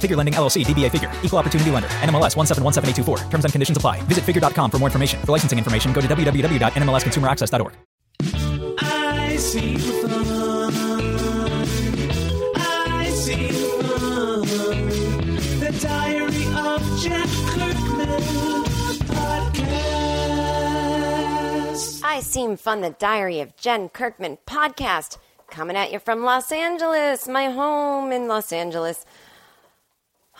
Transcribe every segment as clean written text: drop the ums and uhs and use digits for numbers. Figure Lending, LLC, DBA Figure, Equal Opportunity Lender, NMLS 1717824. Terms and conditions apply. Visit figure.com for more information. For licensing information, go to www.nmlsconsumeraccess.org. I see the fun. I see the fun. The Diary of Jen Kirkman podcast. I Seem Fun, the Diary of Jen Kirkman podcast. Coming at you from Los Angeles, my home in Los Angeles.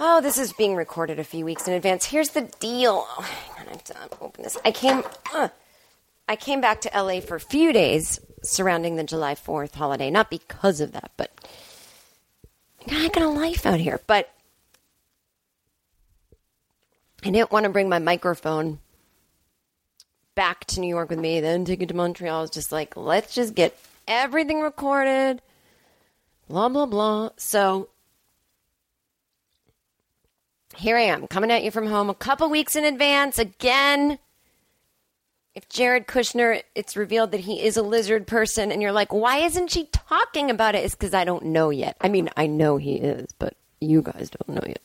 Oh, this is being recorded a few weeks in advance. Here's the deal. Oh, hang on, I have to open this. I came back to LA for a few days surrounding the July 4th holiday. Not because of that, but I got a life out here. But I didn't want to bring my microphone back to New York with me, then take it to Montreal. I was just like, let's just get everything recorded. Blah, blah, blah. So here I am, coming at you from home a couple weeks in advance. Again, if Jared Kushner, it's revealed that he is a lizard person, and you're like, why isn't she talking about it? It's because I don't know yet. I mean, I know he is, but you guys don't know yet.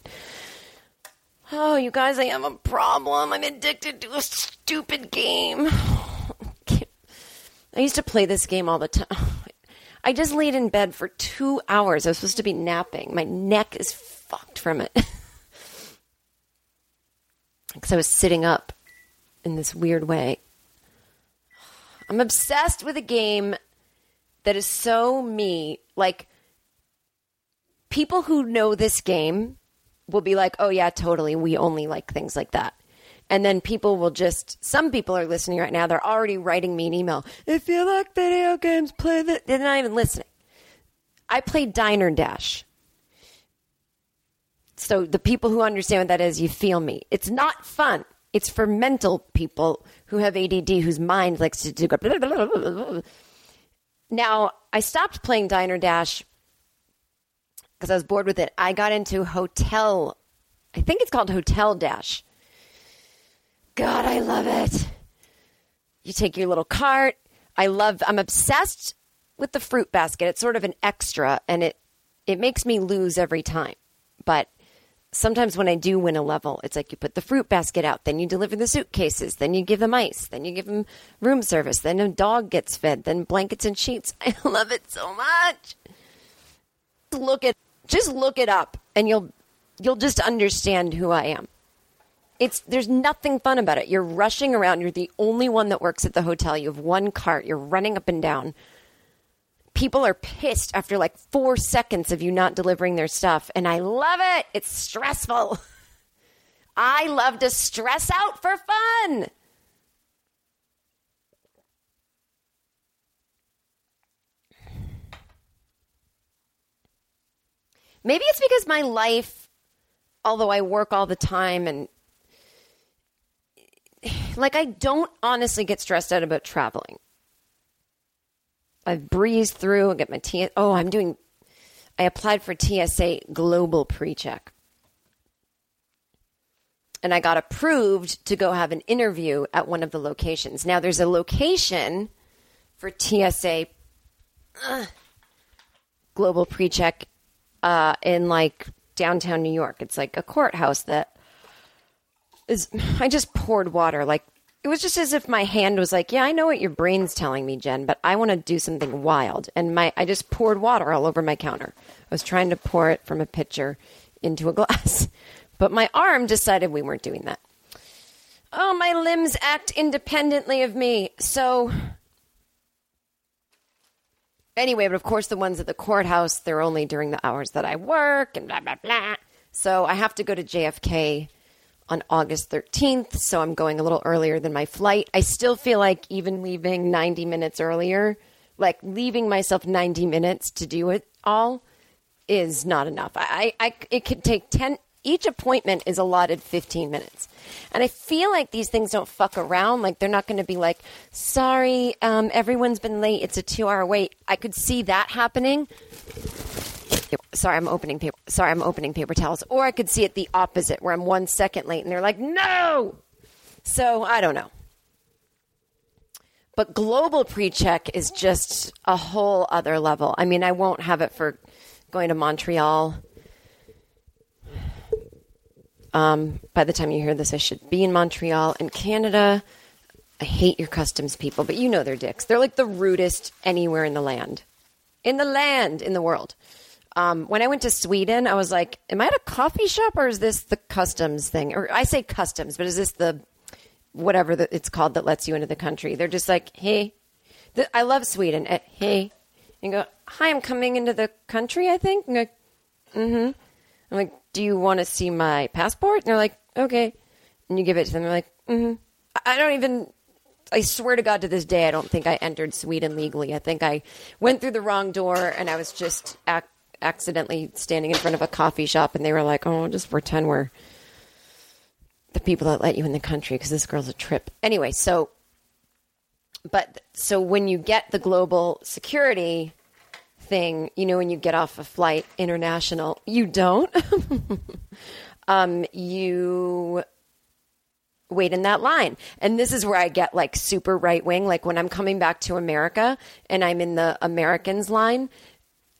Oh, you guys, I have a problem. I'm addicted to a stupid game. I used to play this game all the time. I just laid in bed for 2 hours. I was supposed to be napping. My neck is fucked from it. Because I was sitting up in this weird way. I'm obsessed with a game that is so me. Like, people who know this game will be like, oh yeah, totally, we only like things like that. And then people will just, some people are listening right now, they're already writing me an email. If you like video games, play this. They're not even listening. I play Diner Dash. So the people who understand what that is, you feel me. It's not fun. It's for mental people who have ADD, whose mind likes to do. Now, I stopped playing Diner Dash because I was bored with it. I got into Hotel. I think it's called Hotel Dash. God, I love it. You take your little cart. I'm obsessed with the fruit basket. It's sort of an extra, and it makes me lose every time. But sometimes when I do win a level, it's like you put the fruit basket out, then you deliver the suitcases, then you give them ice, then you give them room service, then a dog gets fed, then blankets and sheets. I love it so much. Just look it up, and you'll just understand who I am. There's nothing fun about it. You're rushing around. You're the only one that works at the hotel. You have one cart. You're running up and down. People are pissed after like 4 seconds of you not delivering their stuff. And I love it. It's stressful. I love to stress out for fun. Maybe it's because my life, although I work all the time and like, I don't honestly get stressed out about traveling. I've breezed through and get my TSA. Oh, I applied for TSA global pre-check. And I got approved to go have an interview at one of the locations. Now there's a location for TSA global pre-check in like downtown New York. It's like a courthouse that is, I just poured water like, it was just as if my hand was like, yeah, I know what your brain's telling me, Jen, but I want to do something wild. And I just poured water all over my counter. I was trying to pour it from a pitcher into a glass. But my arm decided we weren't doing that. Oh, my limbs act independently of me. So Anyway, but of course the ones at the courthouse, they're only during the hours that I work and blah, blah, blah. So I have to go to JFK on August 13th. So I'm going a little earlier than my flight. I still feel like even leaving 90 minutes earlier, like leaving myself 90 minutes to do it all is not enough. It could take 10. Each appointment is allotted 15 minutes. And I feel like these things don't fuck around. Like they're not going to be like, sorry, everyone's been late. It's a 2-hour wait. I could see that happening. Sorry, I'm opening paper towels. Or I could see it the opposite where I'm 1 second late and they're like, no. So I don't know. But global pre-check is just a whole other level. I mean, I won't have it for going to Montreal. By the time you hear this, I should be in Montreal and Canada. I hate your customs people, but you know they're dicks. They're like the rudest anywhere in the land. In the world. When I went to Sweden, I was like, am I at a coffee shop or is this the customs thing? Or I say customs, but is this the whatever that it's called that lets you into the country? They're just like, hey. I love Sweden. Hey. And go, hi, I'm coming into the country, I think. And I'm like, mm-hmm. I'm like, do you want to see my passport? And they're like, okay. And you give it to them. They're like, mm-hmm. I swear to God to this day, I don't think I entered Sweden legally. I think I went through the wrong door and I was just accidentally standing in front of a coffee shop. And they were like, oh, just pretend we're the people that let you in the country because this girl's a trip. Anyway, so when you get the global security thing, you know, when you get off a flight international, you don't. You wait in that line. And this is where I get like super right wing. Like when I'm coming back to America and I'm in the Americans line,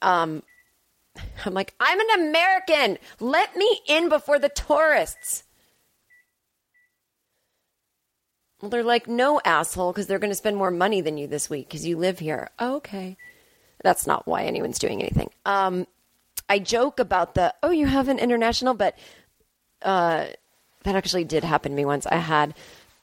I'm like, I'm an American. Let me in before the tourists. Well, they're like, no, asshole, because they're going to spend more money than you this week because you live here. Oh, okay. That's not why anyone's doing anything. I joke about you have an international, but that actually did happen to me once. I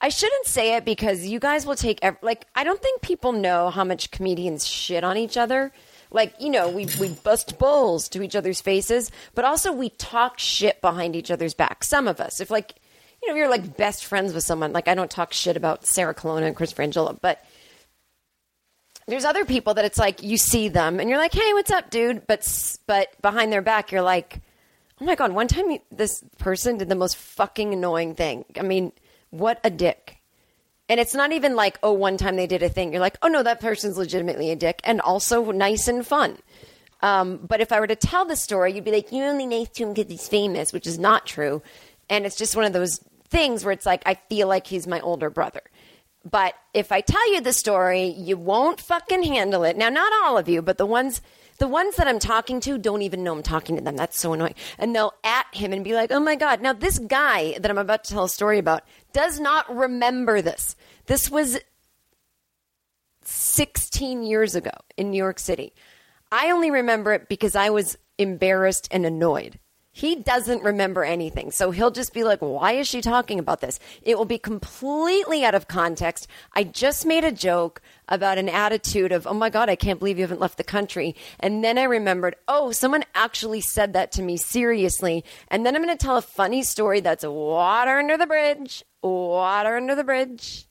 shouldn't say it because you guys will take, I don't think people know how much comedians shit on each other. Like, you know, we bust balls to each other's faces, but also we talk shit behind each other's back. Some of us, if you're like best friends with someone, like I don't talk shit about Sarah Colonna and Chris Frangiola, but there's other people that it's like you see them and you're like, hey, what's up, dude? But behind their back, you're like, oh, my God, one time this person did the most fucking annoying thing. I mean, what a dick. And it's not even like, oh, one time they did a thing. You're like, oh, no, that person's legitimately a dick and also nice and fun. But if I were to tell the story, you'd be like, you're only nice to him because he's famous, which is not true. And it's just one of those things where it's like, I feel like he's my older brother. But if I tell you the story, you won't fucking handle it. Now, not all of you, but the ones that I'm talking to don't even know I'm talking to them. That's so annoying. And they'll at him and be like, oh, my God. Now, this guy that I'm about to tell a story about does not remember this. This was 16 years ago in New York City. I only remember it because I was embarrassed and annoyed. He doesn't remember anything. So he'll just be like, why is she talking about this? It will be completely out of context. I just made a joke about an attitude of, oh my God, I can't believe you haven't left the country. And then I remembered, oh, someone actually said that to me seriously. And then I'm going to tell a funny story that's water under the bridge. Water under the bridge.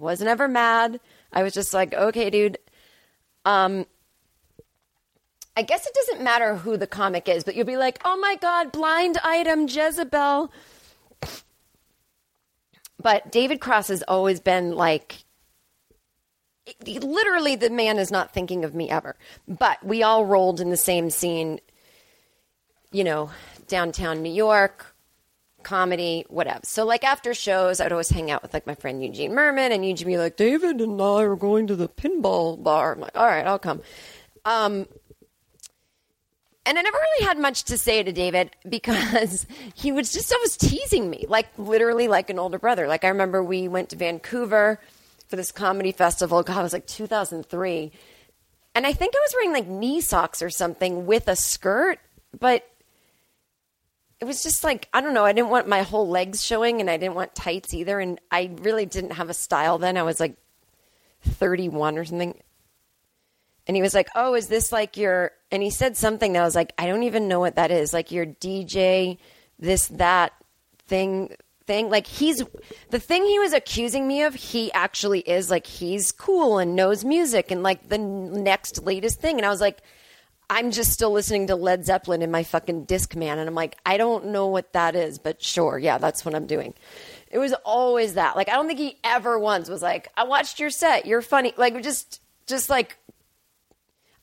I wasn't ever mad. I was just like, okay, dude. I guess it doesn't matter who the comic is, but you'll be like, oh my God, blind item, Jezebel. But David Cross has always been like, literally the man is not thinking of me ever. But we all rolled in the same scene, you know, downtown New York, comedy, whatever. So like after shows, I'd always hang out with like my friend Eugene Merman, and Eugene would be like, David and I are going to the pinball bar. I'm like, all right, I'll come. And I never really had much to say to David because he was just always teasing me, like literally like an older brother. Like I remember we went to Vancouver for this comedy festival. God, it was like 2003. And I think I was wearing like knee socks or something with a skirt, but it was just like, I don't know. I didn't want my whole legs showing and I didn't want tights either. And I really didn't have a style then. I was like 31 or something. And he was like, oh, is this like your, and he said something that I was like, I don't even know what that is. Like your DJ, this, that thing. Like he's, the thing he was accusing me of, he actually is like, he's cool and knows music and like the next latest thing. And I was like, I'm just still listening to Led Zeppelin in my fucking Discman. And I'm like, I don't know what that is, but sure. Yeah, that's what I'm doing. It was always that. Like, I don't think he ever once was like, I watched your set. You're funny. Like, just like,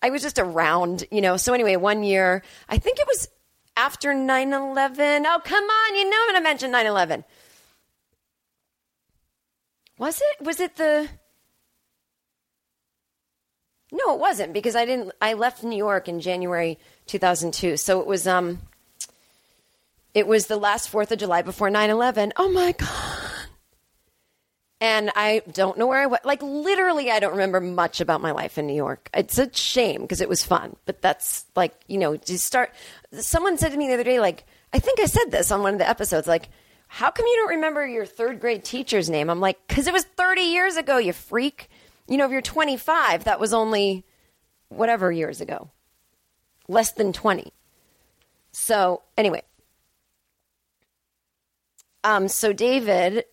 I was just around, you know. So anyway, one year, I think it was after 9-11. Oh, come on. You know I'm going to mention 9-11. No, it wasn't because I left New York in January 2002. So it was the last 4th of July before 9-11. Oh my God. And I don't know where I went. Like literally, I don't remember much about my life in New York. It's a shame because it was fun, but that's like, you know, someone said to me the other day, like, I think I said this on one of the episodes, like, how come you don't remember your third grade teacher's name? I'm like, cause it was 30 years ago, you freak. You know, if you're 25, that was only whatever years ago, less than 20. So anyway, so David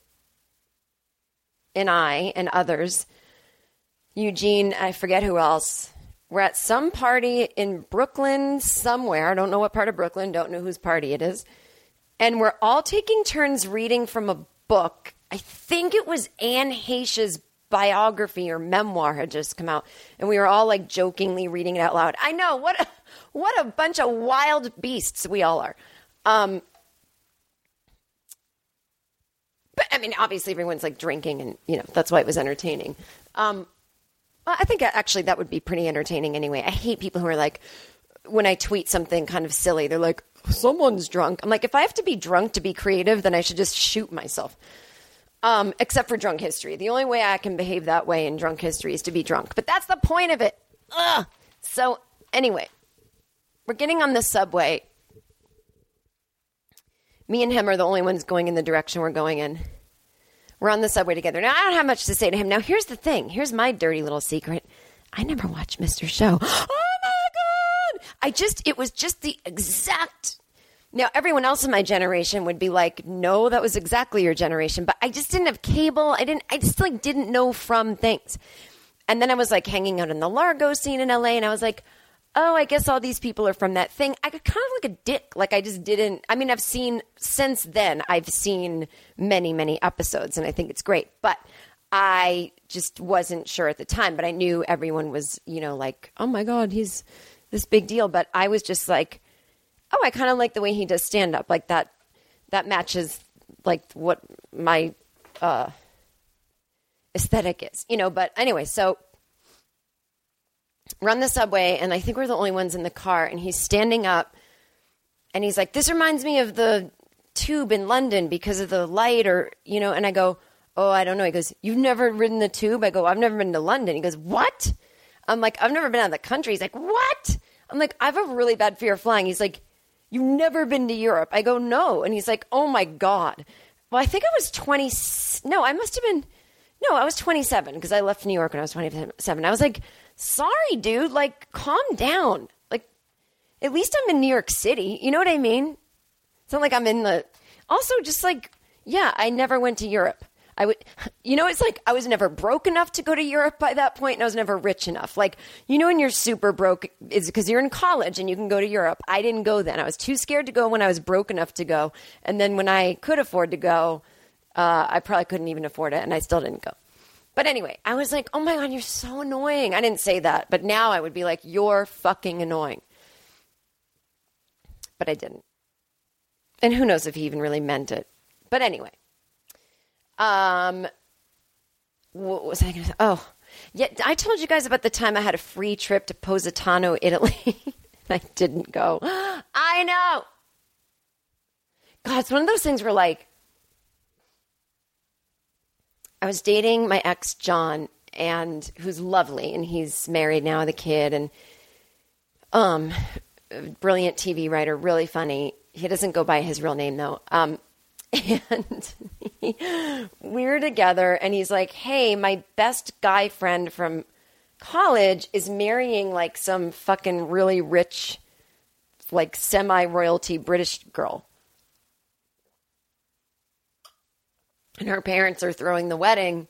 and I and others, Eugene, I forget who else, we're at some party in Brooklyn somewhere. I don't know what part of Brooklyn, don't know whose party it is. And we're all taking turns reading from a book. I think it was Anne Heche's biography or memoir had just come out, and we were all like jokingly reading it out loud. I know what a bunch of wild beasts we all are. But I mean, obviously everyone's like drinking and, you know, that's why it was entertaining. I think actually that would be pretty entertaining anyway. I hate people who are like, when I tweet something kind of silly, they're like, someone's drunk. I'm like, if I have to be drunk to be creative, then I should just shoot myself. Except for drunk history. The only way I can behave that way in drunk history is to be drunk. But that's the point of it. Ugh. So anyway, we're getting on the subway. Me and him are the only ones going in the direction we're going in. We're on the subway together. Now, I don't have much to say to him. Now, here's the thing. Here's my dirty little secret. I never watched Mr. Show. Oh, my God. It was just the exact... Now, everyone else in my generation would be like, no, that was exactly your generation. But I just didn't have cable. I just like didn't know from things. And then I was like hanging out in the Largo scene in LA. And I was like, oh, I guess all these people are from that thing. I got kind of like a dick. Like I just didn't. I mean, since then, I've seen many, many episodes. And I think it's great. But I just wasn't sure at the time. But I knew everyone was, you know, like, oh, my God, he's this big deal. But I was just like, oh, I kind of like the way he does stand up. Like that matches like what my aesthetic is, you know. But anyway, so we're on the subway, and I think we're the only ones in the car. And he's standing up, and he's like, "This reminds me of the tube in London because of the light," or you know. And I go, "Oh, I don't know." He goes, "You've never ridden the tube?" I go, "I've never been to London." He goes, "What?" I'm like, "I've never been out of the country." He's like, "What?" I'm like, "I have a really bad fear of flying." He's like, "You've never been to Europe?" I go, "No." And he's like, "Oh my God." Well, I think I was 20. No, I must have been. No, I was 27 because I left New York when I was 27. I was like, "Sorry, dude, like calm down. Like at least I'm in New York City." You know what I mean? It's not like I'm in the, also just like, yeah, I never went to Europe. You know, it's like I was never broke enough to go to Europe by that point, and I was never rich enough. Like, you know, when you're super broke, it's because you're in college and you can go to Europe. I didn't go then. I was too scared to go when I was broke enough to go. And then when I could afford to go, I probably couldn't even afford it, and I still didn't go. But anyway, I was like, "Oh my God, you're so annoying." I didn't say that, but now I would be like, "You're fucking annoying." But I didn't. And who knows if he even really meant it. But anyway. What was I going to say? Oh, yeah. I told you guys about the time I had a free trip to Positano, Italy. And I didn't go. I know. God, it's one of those things where like, I was dating my ex, John, and who's lovely, and he's married now with a kid, and brilliant TV writer, really funny. He doesn't go by his real name though. And we were together, and he's like, "Hey, my best guy friend from college is marrying like some fucking really rich, like semi-royalty British girl. And her parents are throwing the wedding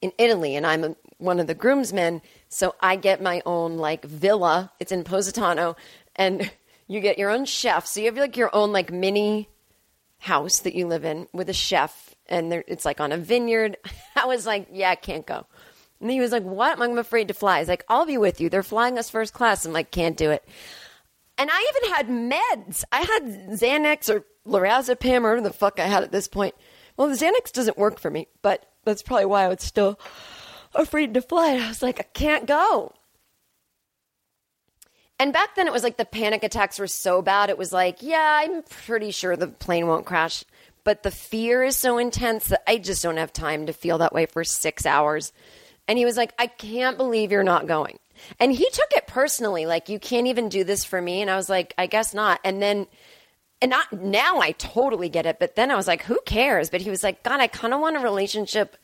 in Italy, and I'm one of the groomsmen, so I get my own like villa. It's in Positano, and you get your own chef. So you have like your own like mini house that you live in with a chef, and it's like on a vineyard. I was like, yeah, I can't go. And he was like, what? I'm afraid to fly. He's like, I'll be with you. They're flying us first class. I'm like, can't do it. And I even had meds. I had Xanax or lorazepam or whatever the fuck I had at this point. Well, the Xanax doesn't work for me, but that's probably why I was still afraid to fly. And I was like, I can't go. And back then it was like the panic attacks were so bad. It was like, yeah, I'm pretty sure the plane won't crash. But the fear is so intense that I just don't have time to feel that way for 6 hours. And he was like, I can't believe you're not going. And he took it personally. Like, you can't even do this for me. And I was like, I guess not. And then, now I totally get it. But then I was like, who cares? But he was like, God, I kind of want a relationship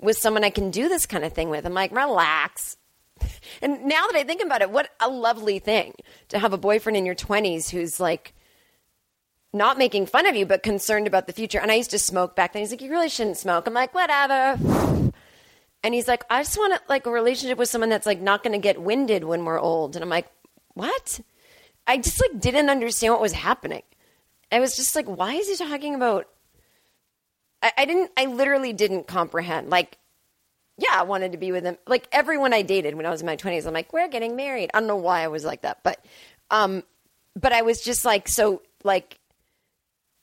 with someone I can do this kind of thing with. I'm like, relax. And now that I think about it, what a lovely thing to have a boyfriend in your 20s who's like not making fun of you, but concerned about the future. And I used to smoke back then. He's like, you really shouldn't smoke. I'm like, whatever. And he's like, I just want like a relationship with someone that's like not going to get winded when we're old. And I'm like, what? I just like didn't understand what was happening. I was just like, why is he talking about? I literally didn't comprehend. Like, yeah, I wanted to be with him. Like everyone I dated when I was in my 20s, I'm like, we're getting married. I don't know why I was like that, but I was just like, so like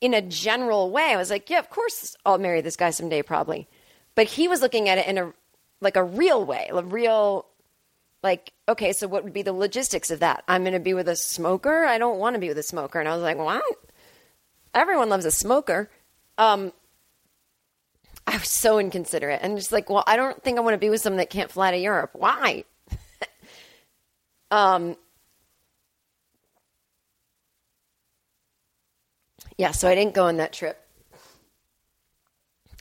in a general way, I was like, yeah, of course I'll marry this guy someday, probably. But he was looking at it in a real way, a real, like, okay, so what would be the logistics of that? I'm going to be with a smoker? I don't want to be with a smoker. And I was like, what? Everyone loves a smoker. I was so inconsiderate. And just like, well, I don't think I want to be with someone that can't fly to Europe. Why? Yeah, so I didn't go on that trip.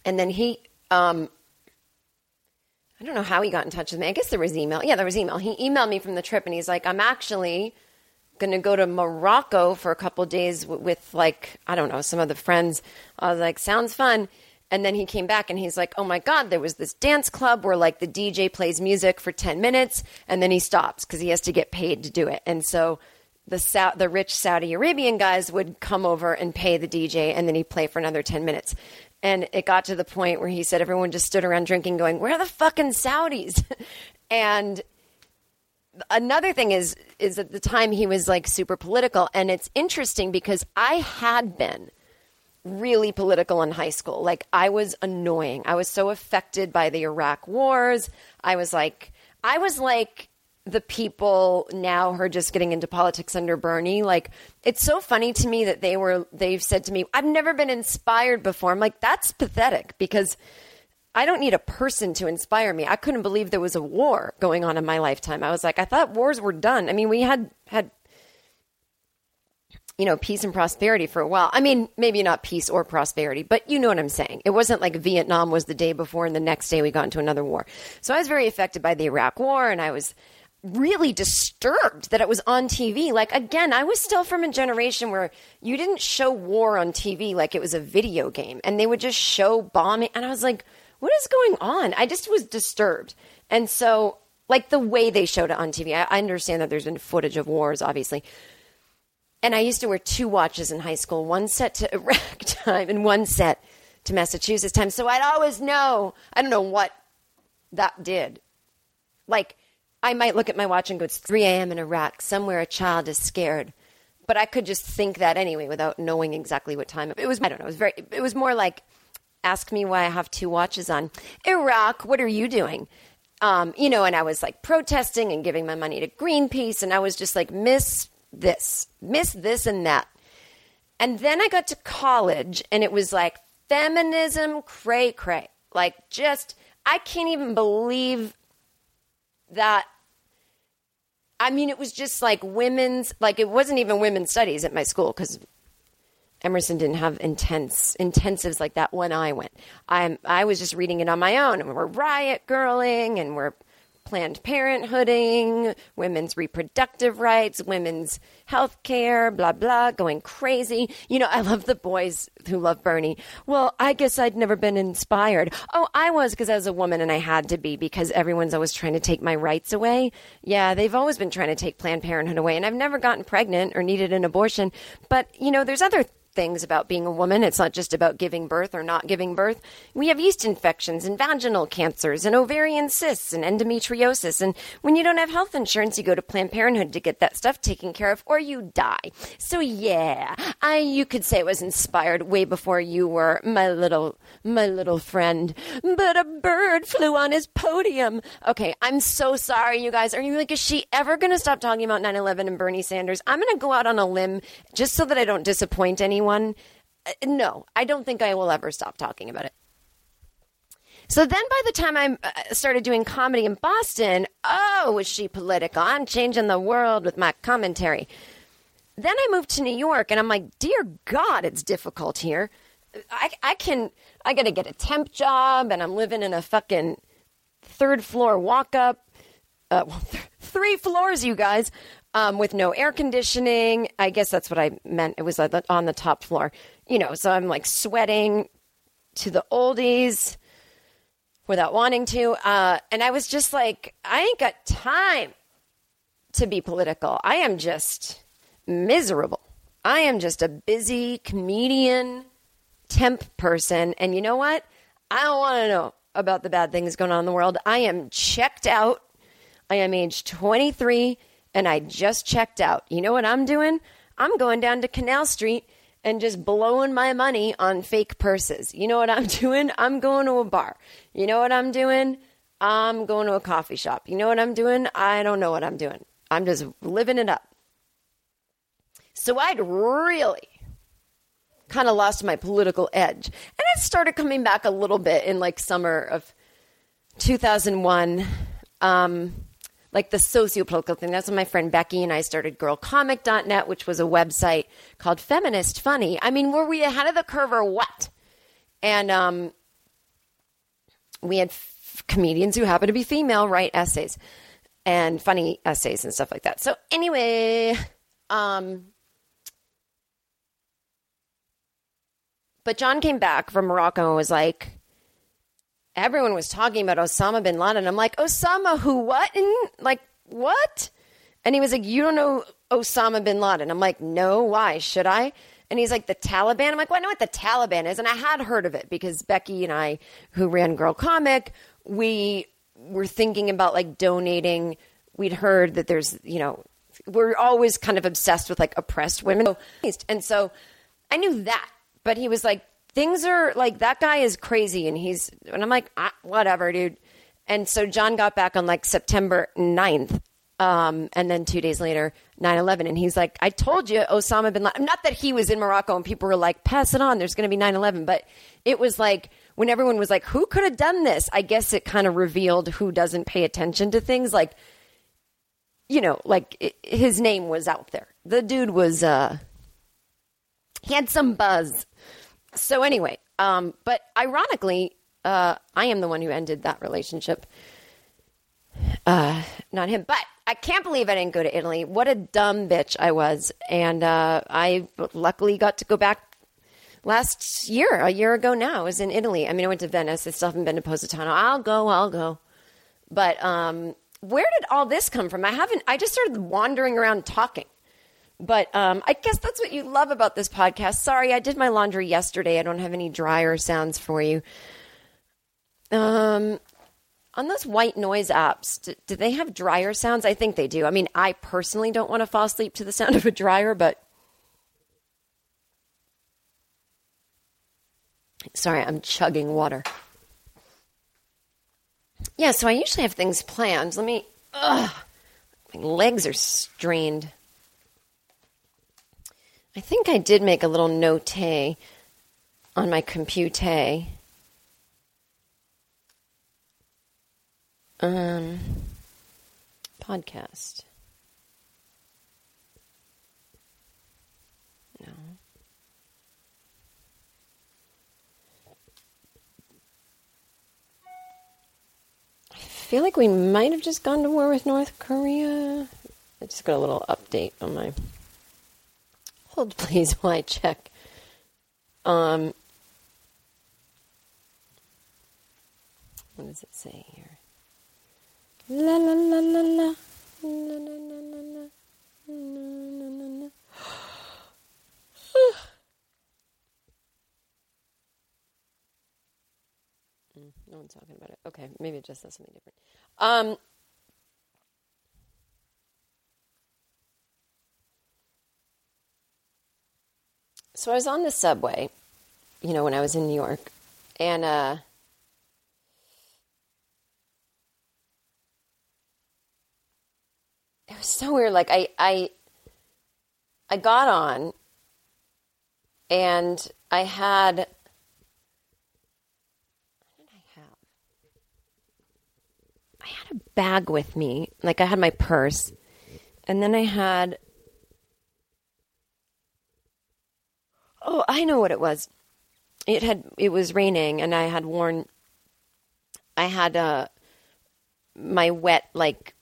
And then he... I don't know how he got in touch with me. I guess there was email. Yeah, there was email. He emailed me from the trip and he's like, I'm actually going to go to Morocco for a couple of days with like, I don't know, some of the friends. I was like, sounds fun. And then he came back and he's like, oh my God, there was this dance club where like the DJ plays music for 10 minutes and then he stops because he has to get paid to do it. And so the rich Saudi Arabian guys would come over and pay the DJ and then he'd play for another 10 minutes. And it got to the point where he said everyone just stood around drinking going, where are the fucking Saudis? And another thing is at the time he was like super political. And it's interesting because I had been really political in high school. Like I was annoying. I was so affected by the Iraq wars. I was like the people now who are just getting into politics under Bernie. Like, it's so funny to me that they've said to me, I've never been inspired before. I'm like, that's pathetic because I don't need a person to inspire me. I couldn't believe there was a war going on in my lifetime. I was like, I thought wars were done. I mean, we had, you know, peace and prosperity for a while. I mean, maybe not peace or prosperity, but you know what I'm saying. It wasn't like Vietnam was the day before and the next day we got into another war. So I was very affected by the Iraq war and I was really disturbed that it was on TV. Like, again, I was still from a generation where you didn't show war on TV like it was a video game and they would just show bombing. And I was like, what is going on? I just was disturbed. And so like the way they showed it on TV, I understand that there's been footage of wars, obviously. And I used to wear two watches in high school, one set to Iraq time and one set to Massachusetts time. So I'd always know, I don't know what that did. Like, I might look at my watch and go, it's 3 a.m. in Iraq. Somewhere a child is scared. But I could just think that anyway without knowing exactly what time it was. I don't know. It was more like, ask me why I have two watches on. Iraq, what are you doing? You know, and I was like protesting and giving my money to Greenpeace. And I was just like, miss this and that. And then I got to college and it was like feminism, cray, cray. Like just, I can't even believe that, I mean, it was just like women's, like it wasn't even women's studies at my school because Emerson didn't have intensives like that when I went. I was just reading it on my own and we're riot girling and we're Planned Parenthooding, women's reproductive rights, women's health care, blah, blah, going crazy. You know, I love the boys who love Bernie. Well, I guess I'd never been inspired. Oh, I was, because I was a woman and I had to be, because everyone's always trying to take my rights away. Yeah, they've always been trying to take Planned Parenthood away, and I've never gotten pregnant or needed an abortion. But, you know, there's other things about being a woman. It's not just about giving birth or not giving birth. We have yeast infections and vaginal cancers and ovarian cysts and endometriosis. And when you don't have health insurance, you go to Planned Parenthood to get that stuff taken care of, or you die. So yeah, you could say it was inspired way before you were, my little friend. But a bird flew on his podium. Okay, I'm so sorry, you guys. Are you like, is she ever going to stop talking about 9/11 and Bernie Sanders? I'm going to go out on a limb just so that I don't disappoint anyone. No, I don't think I will ever stop talking about it. So then by the time I started doing comedy in Boston, oh, was she political? I'm changing the world with my commentary. Then I moved to New York, and I'm like, dear God, it's difficult here. I got to get a temp job, and I'm living in a fucking third-floor walk-up. Three floors, you guys. With no air conditioning. I guess that's what I meant. It was on the top floor, you know, so I'm like sweating to the oldies without wanting to. And I was just like, I ain't got time to be political. I am just miserable. I am just a busy comedian temp person. And you know what? I don't want to know about the bad things going on in the world. I am checked out. I am age 23. And I just checked out. You know what I'm doing? I'm going down to Canal Street and just blowing my money on fake purses. You know what I'm doing? I'm going to a bar. You know what I'm doing? I'm going to a coffee shop. You know what I'm doing? I don't know what I'm doing. I'm just living it up. So I'd really kind of lost my political edge. And it started coming back a little bit in like summer of 2001. Like the socio-political thing. That's when my friend Becky and I started girlcomic.net, which was a website called Feminist Funny. I mean, were we ahead of the curve or what? And we had comedians who happened to be female write essays and funny essays and stuff like that. So anyway, but John came back from Morocco and was like, everyone was talking about Osama bin Laden. I'm like, Osama who what? And like, what? And he was like, you don't know Osama bin Laden. I'm like, no, why? Should I? And he's like, the Taliban? I'm like, well, I know what the Taliban is. And I had heard of it because Becky and I, who ran Girl Comic, we were thinking about like donating. We'd heard that there's, you know, we're always kind of obsessed with like oppressed women. And so I knew that. But he was like, things are like, that guy is crazy. And I'm like, whatever, dude. And so John got back on like September 9th. And then 2 days later, 9/11. And he's like, I told you Osama bin Laden. Not that he was in Morocco and people were like, pass it on. There's going to be 9/11. But it was like, when everyone was like, who could have done this? I guess it kind of revealed who doesn't pay attention to things. Like, you know, like his name was out there. The dude was, he had some buzz. So anyway, but ironically, I am the one who ended that relationship. Not him, but I can't believe I didn't go to Italy. What a dumb bitch I was. And I luckily got to go back last year, a year ago now. I was in Italy. I mean, I went to Venice. I still haven't been to Positano. I'll go. But where did all this come from? I just started wandering around talking. But I guess that's what you love about this podcast. Sorry, I did my laundry yesterday. I don't have any dryer sounds for you. On those white noise apps, do they have dryer sounds? I think they do. I mean, I personally don't want to fall asleep to the sound of a dryer, but... Sorry, I'm chugging water. Yeah, so I usually have things planned. Let me... My legs are strained. I think I did make a little note on my computer. Podcast. No. I feel like we might have just gone to war with North Korea. I just got a little update on my... Hold please while I check. What does it say here? La la la la la. La la la la la. La la la. No one's talking about it. Okay, maybe it just says something different. So I was on the subway, you know, when I was in New York, and it was so weird. Like I got on, and I had. I had a bag with me, like I had my purse, and then I had, oh, I know what it was. It was raining, and I had my wet, like,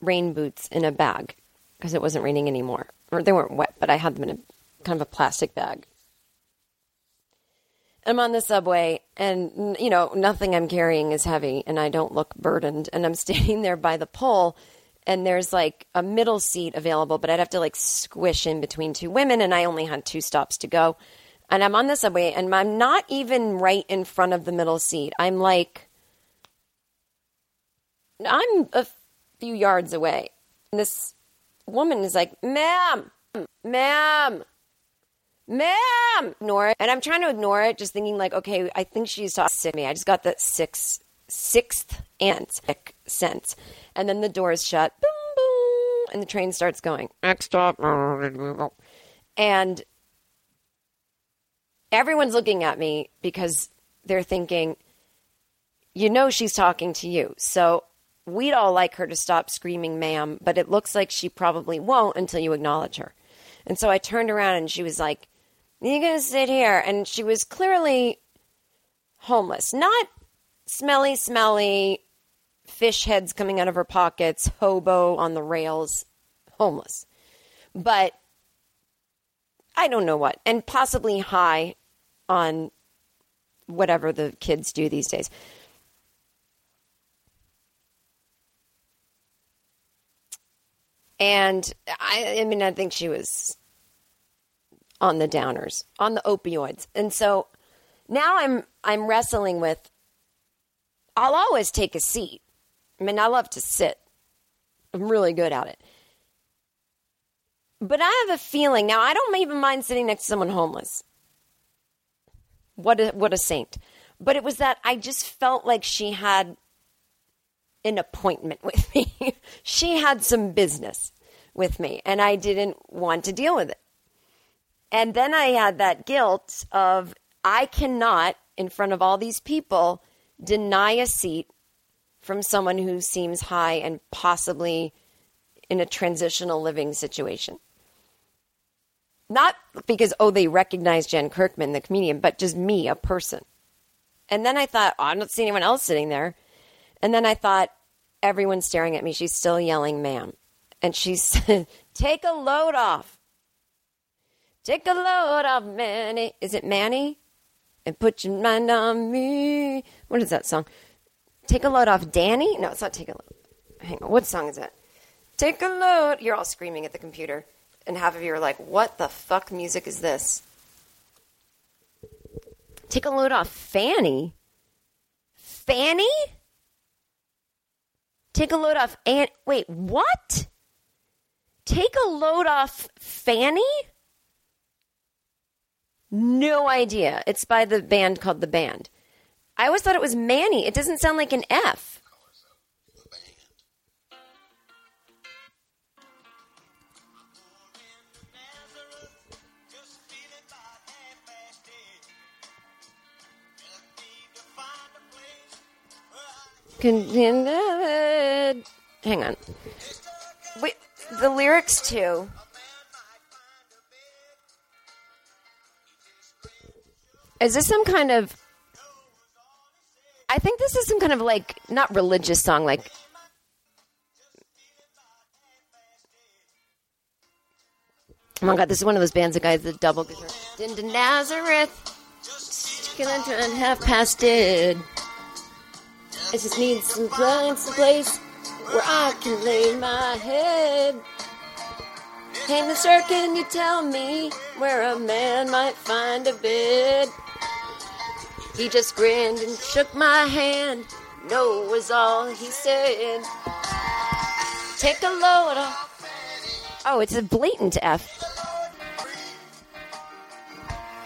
rain boots in a bag, because it wasn't raining anymore, or they weren't wet, but I had them in a kind of a plastic bag. I'm on the subway, and, you know, nothing I'm carrying is heavy, and I don't look burdened. And I'm standing there by the pole, and there's, like, a middle seat available, but I'd have to, like, squish in between two women, and I only had two stops to go. And I'm on the subway, and I'm not even right in front of the middle seat. I'm, like, I'm a few yards away. And this woman is like, ma'am, ignore it. And I'm trying to ignore it, just thinking like, okay, I think she's talking to me. I just got the sixth sense. And then the door is shut, boom, boom, and the train starts going. Next stop. And everyone's looking at me because they're thinking, you know, she's talking to you. So we'd all like her to stop screaming, ma'am, but it looks like she probably won't until you acknowledge her. And so I turned around, and she was like, you're going to sit here. And she was clearly homeless. Not smelly, fish heads coming out of her pockets, hobo on the rails, homeless. But I don't know what. And possibly high on whatever the kids do these days. And I mean, I think she was on the downers, on the opioids. And so now I'm wrestling with, I'll always take a seat. I mean, I love to sit. I'm really good at it. But I have a feeling, now I don't even mind sitting next to someone homeless. What a saint. But it was that I just felt like she had an appointment with me. She had some business with me, and I didn't want to deal with it. And then I had that guilt of, I cannot, in front of all these people, deny a seat from someone who seems high and possibly in a transitional living situation. Not because, oh, they recognize Jen Kirkman, the comedian, but just me, a person. And then I thought, oh, I don't see anyone else sitting there. And then I thought, everyone's staring at me. She's still yelling, ma'am. And she said, take a load off. Take a load off, Manny. Is it Manny? And put your mind on me. What is that song? Take a load off, Danny? No, it's not take a load. Hang on. What song is that? Take a load. You're all screaming at the computer. And half of you are like, what the fuck music is this? Take a load off, Fanny? Fanny? Take a load off and wait, what? Take a load off Fanny? No idea. It's by the band called The Band. I always thought it was Manny. It doesn't sound like an F. Hang on. Wait, the lyrics too. Is this some kind of... I think this is some kind of like, not religious song, like. Oh my God, this is one of those bands of guys that double guitar. Into Nazareth. And half past dead. I just need some place where I can lay my head. Hey, mister, can you tell me where a man might find a bed? He just grinned and shook my hand. No was all he said. Take a load off. Oh, it's a blatant F.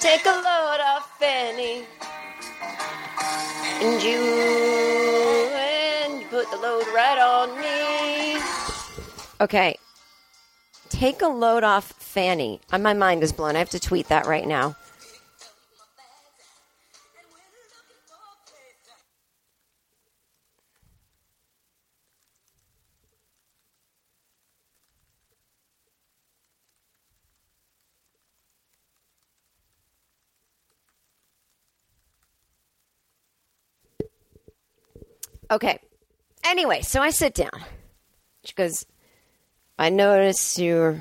Take a load off, Fanny. And you put the load right on me. Okay. Take a load off, Fanny. My mind is blown. I have to tweet that right now. Okay. Anyway, so I sit down. She goes, I noticed your...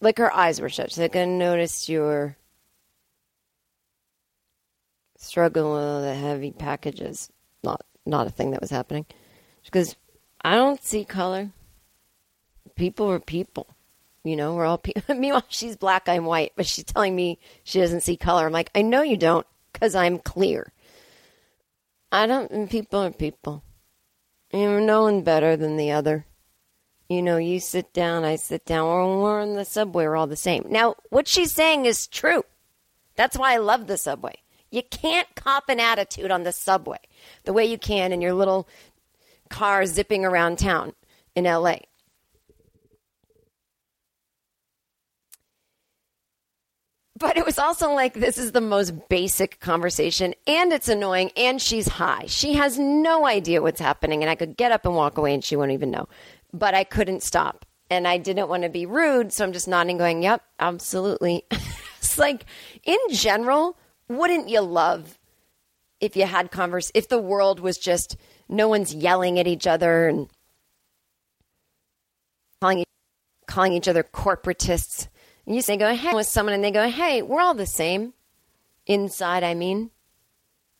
Like, her eyes were shut. She's like, I noticed your struggle with the heavy packages. Not a thing that was happening. She goes, I don't see color. People are people. You know, we're all people. Meanwhile, she's black, I'm white, but she's telling me she doesn't see color. I'm like, I know you don't, because I'm clear. People are people. You're no one better than the other. You know, you sit down, I sit down. We're on the subway. We're all the same. Now, what she's saying is true. That's why I love the subway. You can't cop an attitude on the subway the way you can in your little car zipping around town in L.A. But it was also like, this is the most basic conversation, and it's annoying, and she's high. She has no idea what's happening, and I could get up and walk away, and she wouldn't even know. But I couldn't stop, and I didn't want to be rude, so I'm just nodding, going, yep, absolutely. It's like, in general, wouldn't you love if you had if the world was just, no one's yelling at each other and calling each other corporatists. You say, go ahead with someone, and they go, hey, we're all the same. Inside, I mean.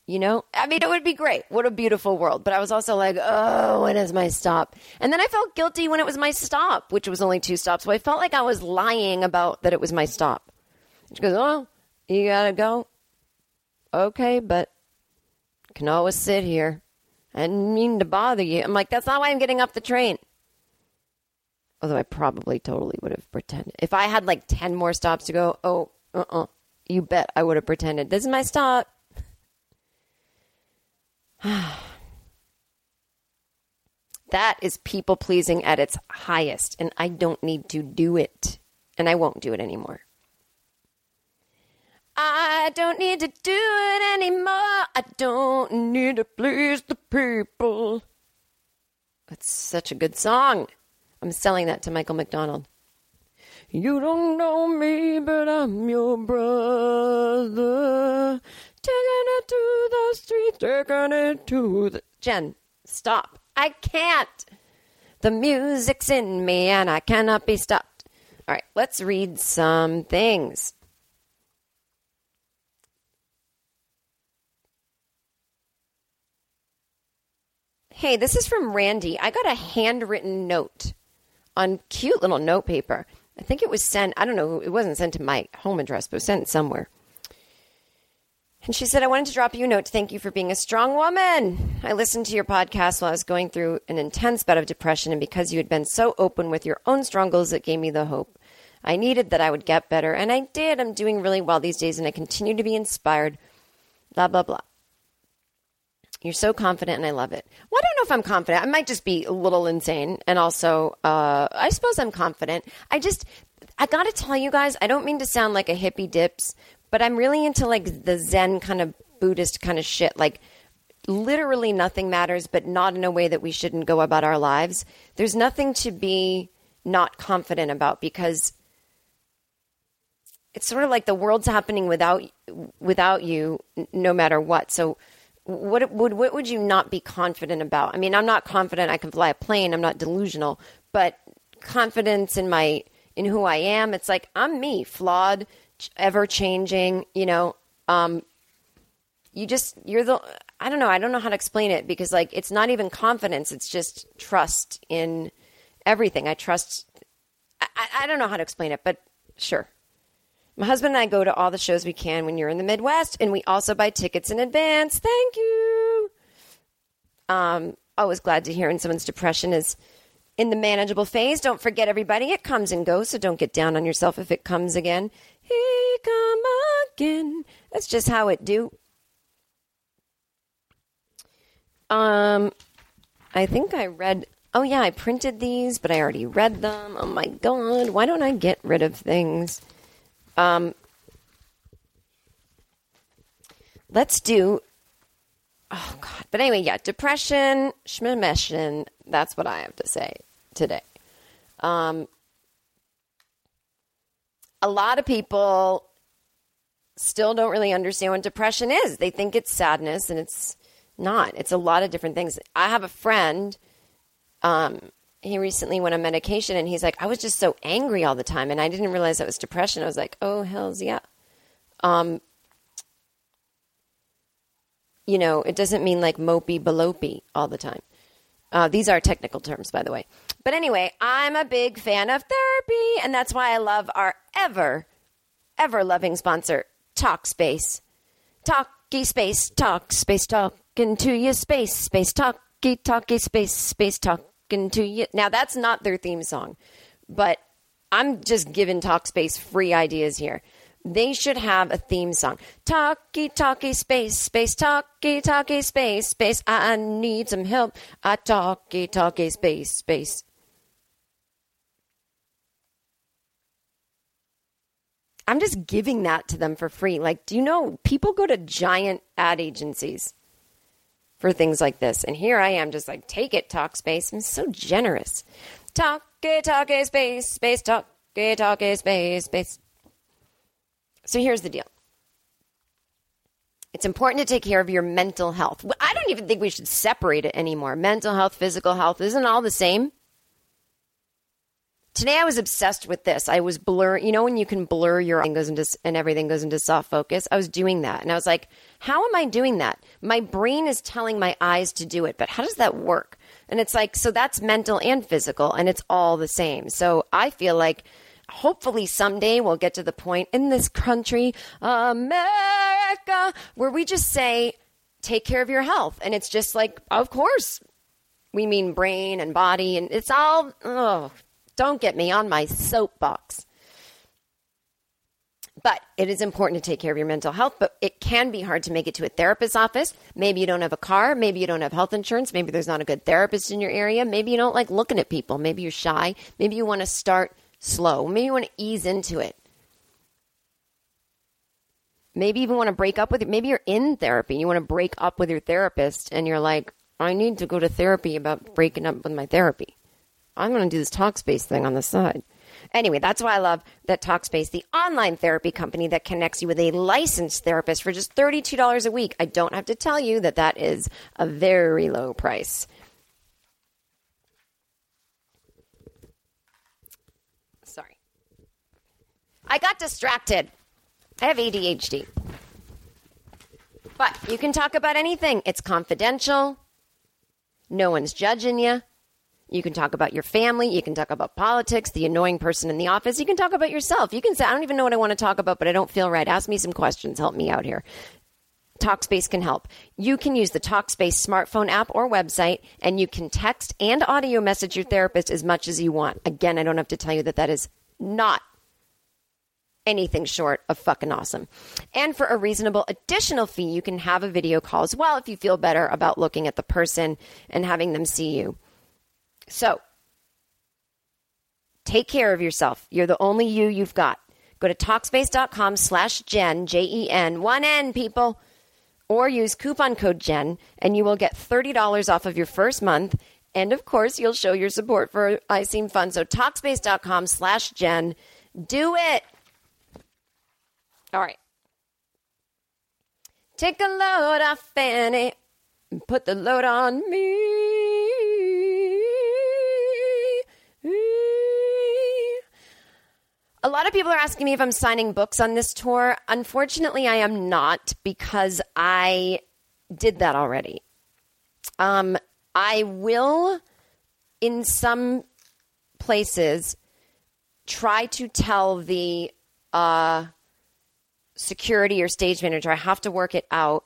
You know? I mean, it would be great. What a beautiful world. But I was also like, oh, when is my stop? And then I felt guilty when it was my stop, which was only 2 stops. So I felt like I was lying about that it was my stop. She goes, oh, you got to go? Okay, but can always sit here. I didn't mean to bother you. I'm like, that's not why I'm getting off the train. Although I probably totally would have pretended. If I had like 10 more stops to go, you bet I would have pretended. This is my stop. That is people pleasing at its highest. And I don't need to do it. And I won't do it anymore. I don't need to do it anymore. I don't need to please the people. That's such a good song. I'm selling that to Michael McDonald. You don't know me, but I'm your brother. Taking it to the street, taking it to the... Jen, stop. I can't. The music's in me and I cannot be stopped. All right, let's read some things. Hey, this is from Randy. I got a handwritten note. On cute little notepaper. I think it was sent, I don't know, it wasn't sent to my home address, but it was sent somewhere. And she said, I wanted to drop you a note to thank you for being a strong woman. I listened to your podcast while I was going through an intense bout of depression, and because you had been so open with your own struggles, it gave me the hope I needed that I would get better. And I did. I'm doing really well these days, and I continue to be inspired. Blah, blah, blah. You're so confident, and I love it. Well, I don't know if I'm confident. I might just be a little insane, and also, I suppose I'm confident. I got to tell you guys, I don't mean to sound like a hippie dips, but I'm really into, like, the Zen kind of Buddhist kind of shit. Like, literally nothing matters, but not in a way that we shouldn't go about our lives. There's nothing to be not confident about, because it's sort of like the world's happening without you, no matter what. So what would you not be confident about? I mean, I'm not confident I can fly a plane. I'm not delusional, but confidence in in who I am. It's like, I'm me, flawed, ever changing, you know, I don't know how to explain it, because like, it's not even confidence. It's just trust in everything. I don't know how to explain it, but sure. My husband and I go to all the shows we can when you're in the Midwest, and we also buy tickets in advance. Thank you. Always glad to hear when someone's depression is in the manageable phase. Don't forget, everybody, it comes and goes, so don't get down on yourself if it comes again. He come again. That's just how it do. I think I read... Oh, yeah, I printed these, but I already read them. Oh, my God. Why don't I get rid of things? Let's do... Oh, God. But anyway, yeah, depression, shmemeshin. That's what I have to say today. A lot of people still don't really understand what depression is. They think it's sadness, and it's not. It's a lot of different things. I have a friend... he recently went on medication, and he's like, I was just so angry all the time, and I didn't realize that was depression. I was like, oh, hells yeah. You know, it doesn't mean like mopey balopey all the time. These are technical terms, by the way. But anyway, I'm a big fan of therapy, and that's why I love our ever, ever loving sponsor, Talkspace. Talky space, talk space, talking to your space, space talk. Talky space, space talking to you. Now, that's not their theme song, but I'm just giving Talkspace free ideas here. They should have a theme song. Talky, talky space, space talky, talky space, space. I need some help. I talky, talky space, space. I'm just giving that to them for free. Like, do you know people go to giant ad agencies for things like this? And here I am just like, take it, Talkspace. I'm so generous. Talky, space, space, talky, space, space. So here's the deal. It's important to take care of your mental health. I don't even think we should separate it anymore. Mental health, physical health, isn't all the same? Today I was obsessed with this. I was blurring. You know when you can blur your eye and everything goes into soft focus? I was doing that. And I was like, how am I doing that? My brain is telling my eyes to do it, but how does that work? And it's like, so that's mental and physical, and it's all the same. So I feel like hopefully someday we'll get to the point in this country, America, where we just say, take care of your health. And it's just like, of course, we mean brain and body, and it's all... oh. Don't get me on my soapbox. But it is important to take care of your mental health, but it can be hard to make it to a therapist's office. Maybe you don't have a car. Maybe you don't have health insurance. Maybe there's not a good therapist in your area. Maybe you don't like looking at people. Maybe you're shy. Maybe you want to start slow. Maybe you want to ease into it. Maybe you even want to break up with it. Maybe you're in therapy. You want to break up with your therapist, and you're like, I need to go to therapy about breaking up with my therapy. I'm going to do this Talkspace thing on the side. Anyway, that's why I love that Talkspace, the online therapy company that connects you with a licensed therapist for just $32 a week. I don't have to tell you that that is a very low price. Sorry. I got distracted. I have ADHD. But you can talk about anything. It's confidential. No one's judging you. You can talk about your family. You can talk about politics, the annoying person in the office. You can talk about yourself. You can say, I don't even know what I want to talk about, but I don't feel right. Ask me some questions. Help me out here. Talkspace can help. You can use the Talkspace smartphone app or website, and you can text and audio message your therapist as much as you want. Again, I don't have to tell you that that is not anything short of fucking awesome. And for a reasonable additional fee, you can have a video call as well if you feel better about looking at the person and having them see you. So, take care of yourself. You're the only you've got. Go to Talkspace.com/Jen, Jen, one N, people. Or use coupon code Jen, and you will get $30 off of your first month. And, of course, you'll show your support for I Seem Fun. So, Talkspace.com/Jen. Do it. All right. Take a load off Fanny and put the load on me. A lot of people are asking me if I'm signing books on this tour. Unfortunately, I am not, because I did that already. I will, in some places, try to tell the security or stage manager, I have to work it out.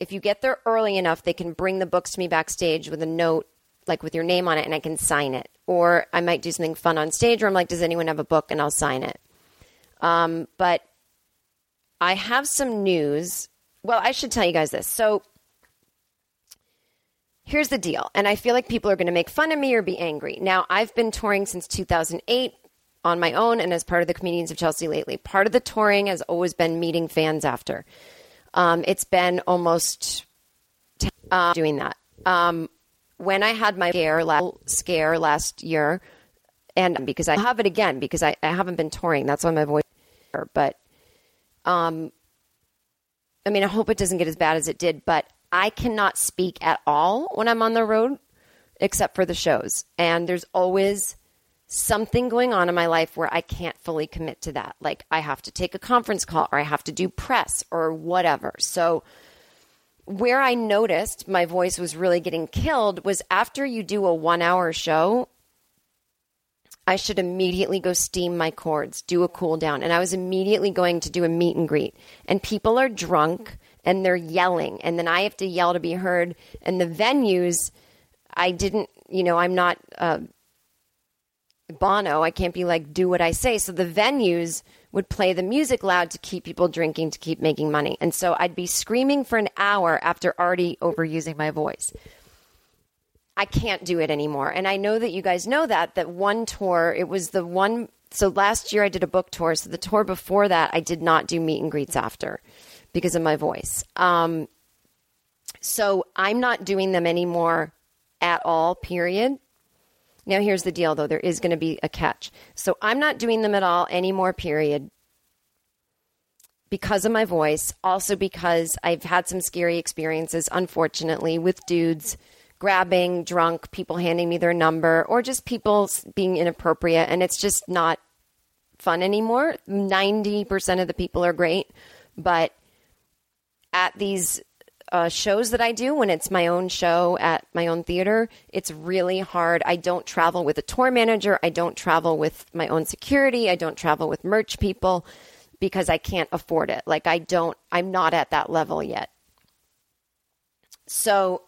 If you get there early enough, they can bring the books to me backstage with a note, like with your name on it, and I can sign it. Or I might do something fun on stage where I'm like, does anyone have a book? And I'll sign it. But I have some news. Well, I should tell you guys this. So here's the deal. And I feel like people are going to make fun of me or be angry. Now, I've been touring since 2008 on my own and as part of the Comedians of Chelsea lately. Part of the touring has always been meeting fans after. It's been almost doing that. When I had my scare last year, and because I have it again, because I haven't been touring. That's why my voice is here. But, I mean, I hope it doesn't get as bad as it did, but I cannot speak at all when I'm on the road, except for the shows. And there's always something going on in my life where I can't fully commit to that. Like, I have to take a conference call, or I have to do press, or whatever. So where I noticed my voice was really getting killed was after you do a 1 hour show, I should immediately go steam my cords, do a cool down. And I was immediately going to do a meet and greet, and people are drunk and they're yelling. And then I have to yell to be heard. And the venues, I didn't, you know, I'm not Bono. I can't be like, do what I say. So the venues would play the music loud to keep people drinking, to keep making money. And so I'd be screaming for an hour after already overusing my voice. I can't do it anymore. And I know that you guys know that one tour, it was the one. So last year I did a book tour. So the tour before that, I did not do meet and greets after because of my voice. So I'm not doing them anymore at all, period. Now, here's the deal, though. There is going to be a catch. So I'm not doing them at all anymore, period, because of my voice. Also because I've had some scary experiences, unfortunately, with dudes grabbing, drunk, people handing me their number, or just people being inappropriate. And it's just not fun anymore. 90% of the people are great. But at these shows that I do, when it's my own show at my own theater, it's really hard. I don't travel with a tour manager. I don't travel with my own security. I don't travel with merch people because I can't afford it. Like, I'm not at that level yet. So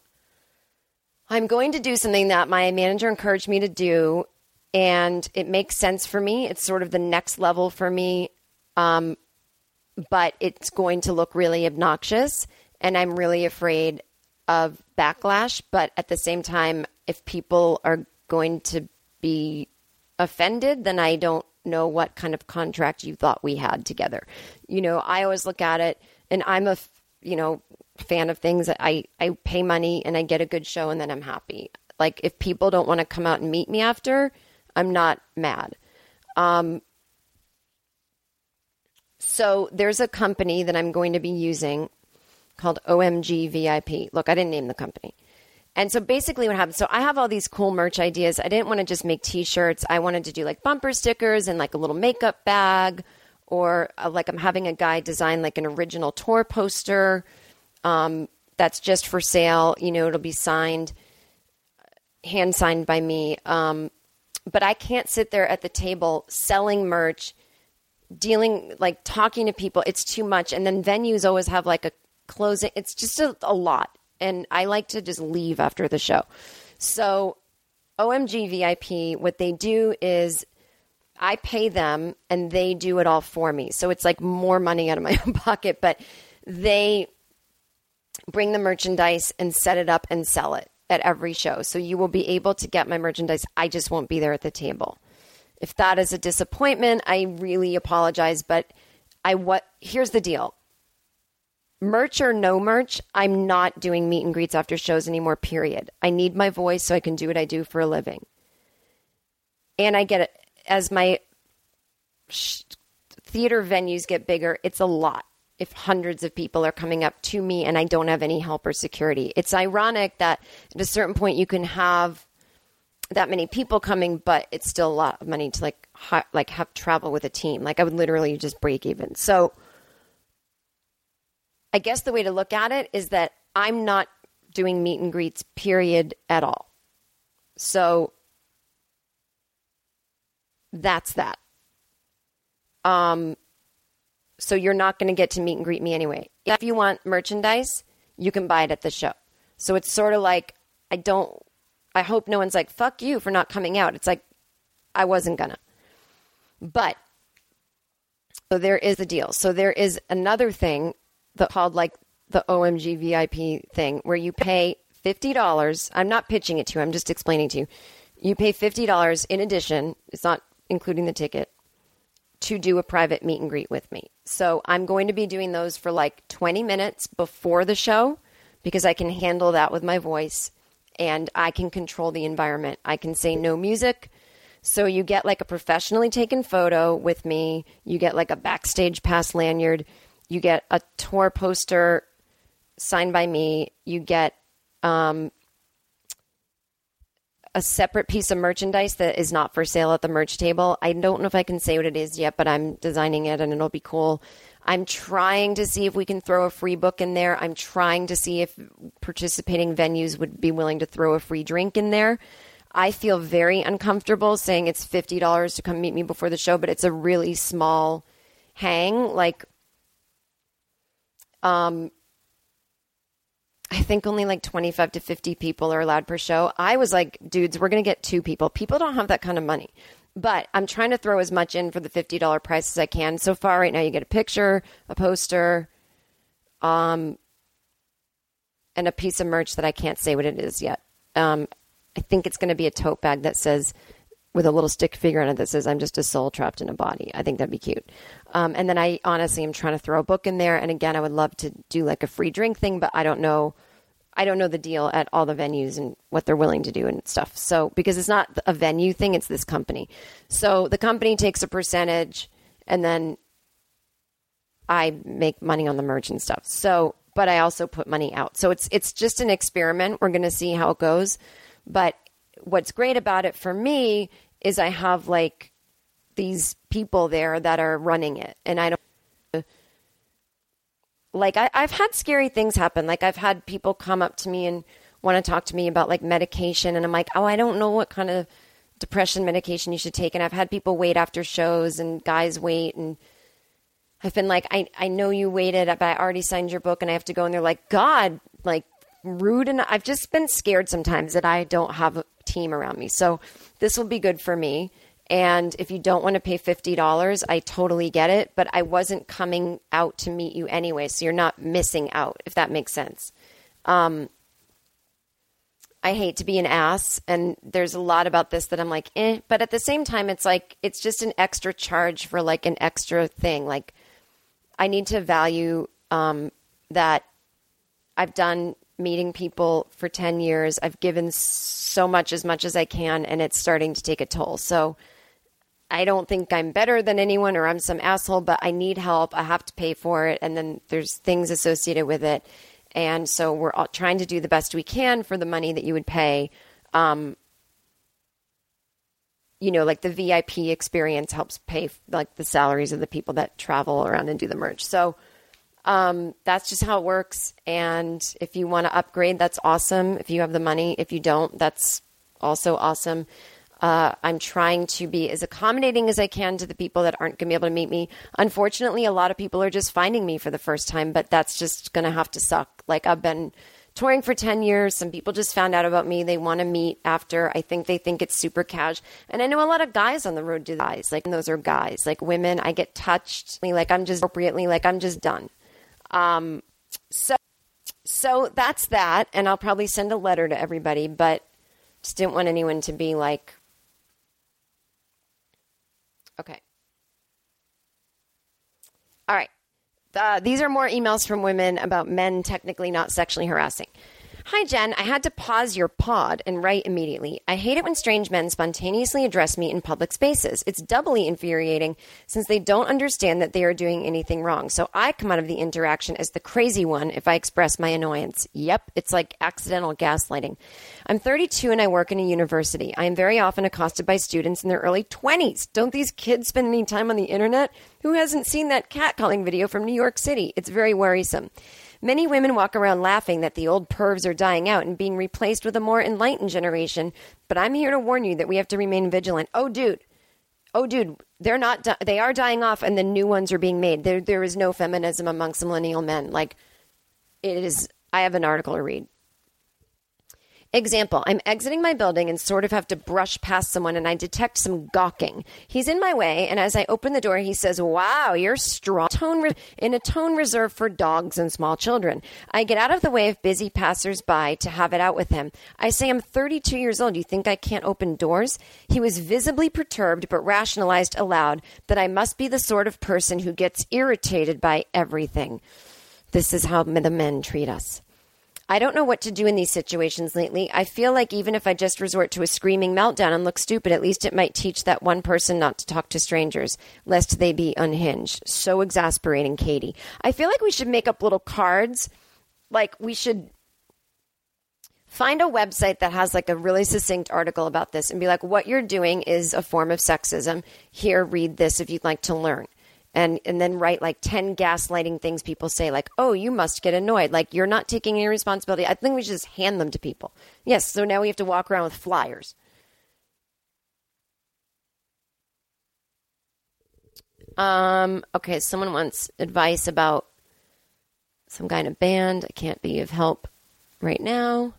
I'm going to do something that my manager encouraged me to do, and it makes sense for me. It's sort of the next level for me, but it's going to look really obnoxious. And I'm really afraid of backlash. But at the same time, if people are going to be offended, then I don't know what kind of contract you thought we had together. You know, I always look at it, and I'm a, you know, fan of things. I pay money and I get a good show, and then I'm happy. Like, if people don't want to come out and meet me after, I'm not mad. So there's a company that I'm going to be using called OMG VIP. Look, I didn't name the company. And so basically what happened, so I have all these cool merch ideas. I didn't want to just make t-shirts. I wanted to do like bumper stickers and like a little makeup bag, or like I'm having a guy design like an original tour poster that's just for sale. You know, it'll be signed, hand signed by me. But I can't sit there at the table selling merch, dealing, like talking to people. It's too much. And then venues always have like a closing. It's just a lot. And I like to just leave after the show. So OMG VIP, what they do is I pay them and they do it all for me. So it's like more money out of my own pocket, but they bring the merchandise and set it up and sell it at every show. So you will be able to get my merchandise. I just won't be there at the table. If that is a disappointment, I really apologize, but here's the deal. Merch or no merch, I'm not doing meet and greets after shows anymore, period. I need my voice so I can do what I do for a living. And I get it. As my theater venues get bigger, it's a lot. if hundreds of people are coming up to me and I don't have any help or security. It's ironic that at a certain point you can have that many people coming, but it's still a lot of money to like have travel with a team. Like I would literally just break even. So I guess the way to look at it is that I'm not doing meet and greets period at all. So that's that. So you're not going to get to meet and greet me anyway. If you want merchandise, you can buy it at the show. So it's sort of like, I hope no one's like, fuck you for not coming out. It's like, I wasn't gonna. But so there is a deal. So there is another thing called like the OMG VIP thing where you pay $50. I'm not pitching it to you. I'm just explaining to you. You pay $50 in addition. It's not including the ticket to do a private meet and greet with me. So I'm going to be doing those for like 20 minutes before the show because I can handle that with my voice. And I can control the environment. I can say no music. So you get like a professionally taken photo with me. You get like a backstage pass lanyard. You get a tour poster signed by me. You get a separate piece of merchandise that is not for sale at the merch table. I don't know if I can say what it is yet, but I'm designing it and it'll be cool. I'm trying to see if we can throw a free book in there. I'm trying to see if participating venues would be willing to throw a free drink in there. I feel very uncomfortable saying it's $50 to come meet me before the show, but it's a really small hang. Like, I think only like 25 to 50 people are allowed per show. I was like, dudes, we're going to get 2 people. People don't have that kind of money. But I'm trying to throw as much in for the $50 price as I can. So far right now, you get a picture, a poster, and a piece of merch that I can't say what it is yet. I think it's going to be a tote bag that says, with a little stick figure on it that says, I'm just a soul trapped in a body. I think that'd be cute. And then I honestly am trying to throw a book in there. And again, I would love to do like a free drink thing, but I don't know the deal at all the venues and what they're willing to do and stuff. So, because it's not a venue thing, it's this company. So the company takes a percentage and then I make money on the merch and stuff. So, but I also put money out. So it's just an experiment. We're going to see how it goes. But what's great about it for me is I have like these people there that are running it and I don't. Like I've had scary things happen. Like I've had people come up to me and want to talk to me about like medication. And I'm like, oh, I don't know what kind of depression medication you should take. And I've had people wait after shows and guys wait. And I've been like, I know you waited, but I already signed your book and I have to go. And they're like, God, like rude. And I've just been scared sometimes that I don't have a team around me. So this will be good for me. And if you don't want to pay $50, I totally get it, but I wasn't coming out to meet you anyway. So you're not missing out, if that makes sense. I hate to be an ass, and there's a lot about this that I'm like, eh. But at the same time, it's like, it's just an extra charge for like an extra thing. Like I need to value that I've done meeting people for 10 years. I've given so much as I can, and it's starting to take a toll. So I don't think I'm better than anyone or I'm some asshole, but I need help. I have to pay for it. And then there's things associated with it. And so we're all trying to do the best we can for the money that you would pay. You know, like the VIP experience helps pay like the salaries of the people that travel around and do the merch. So that's just how it works. And if you want to upgrade, that's awesome. If you have the money, if you don't, that's also awesome. I'm trying to be as accommodating as I can to the people that aren't going to be able to meet me. Unfortunately, a lot of people are just finding me for the first time, but that's just going to have to suck. Like I've been touring for 10 years. Some people just found out about me. They want to meet after. I think they think it's super cash. And I know a lot of guys on the road do guys. Like those are guys. Like women, I get touched. Like I'm just appropriately, like I'm just done. So that's that. And I'll probably send a letter to everybody, but just didn't want anyone to be like, okay. All right. These are more emails from women about men technically not sexually harassing. Hi, Jen. I had to pause your pod and write immediately. I hate it when strange men spontaneously address me in public spaces. It's doubly infuriating since they don't understand that they are doing anything wrong. So I come out of the interaction as the crazy one if I express my annoyance. Yep, it's like accidental gaslighting. I'm 32 and I work in a university. I am very often accosted by students in their early 20s. Don't these kids spend any time on the internet? Who hasn't seen that catcalling video from New York City? It's very worrisome. Many women walk around laughing that the old pervs are dying out and being replaced with a more enlightened generation, but I'm here to warn you that we have to remain vigilant. Oh, dude, they're not. They are dying off, and the new ones are being made. There is no feminism amongst millennial men. Like, it is. I have an article to read. Example, I'm exiting my building and sort of have to brush past someone and I detect some gawking. He's in my way and as I open the door, he says, wow, you're strong. In a tone reserved for dogs and small children. I get out of the way of busy passersby to have it out with him. I say, I'm 32 years old. You think I can't open doors? He was visibly perturbed but rationalized aloud that I must be the sort of person who gets irritated by everything. This is how the men treat us. I don't know what to do in these situations lately. I feel like even if I just resort to a screaming meltdown and look stupid, at least it might teach that one person not to talk to strangers, lest they be unhinged. So exasperating, Katie. I feel like we should make up little cards. Like we should find a website that has like a really succinct article about this and be like, what you're doing is a form of sexism. Here, read this if you'd like to learn. And then write like 10 gaslighting things people say, like, oh, you must get annoyed. Like, you're not taking any responsibility. I think we should just hand them to people. Yes, so now we have to walk around with flyers. Okay, someone wants advice about some guy in a band. I can't be of help right now.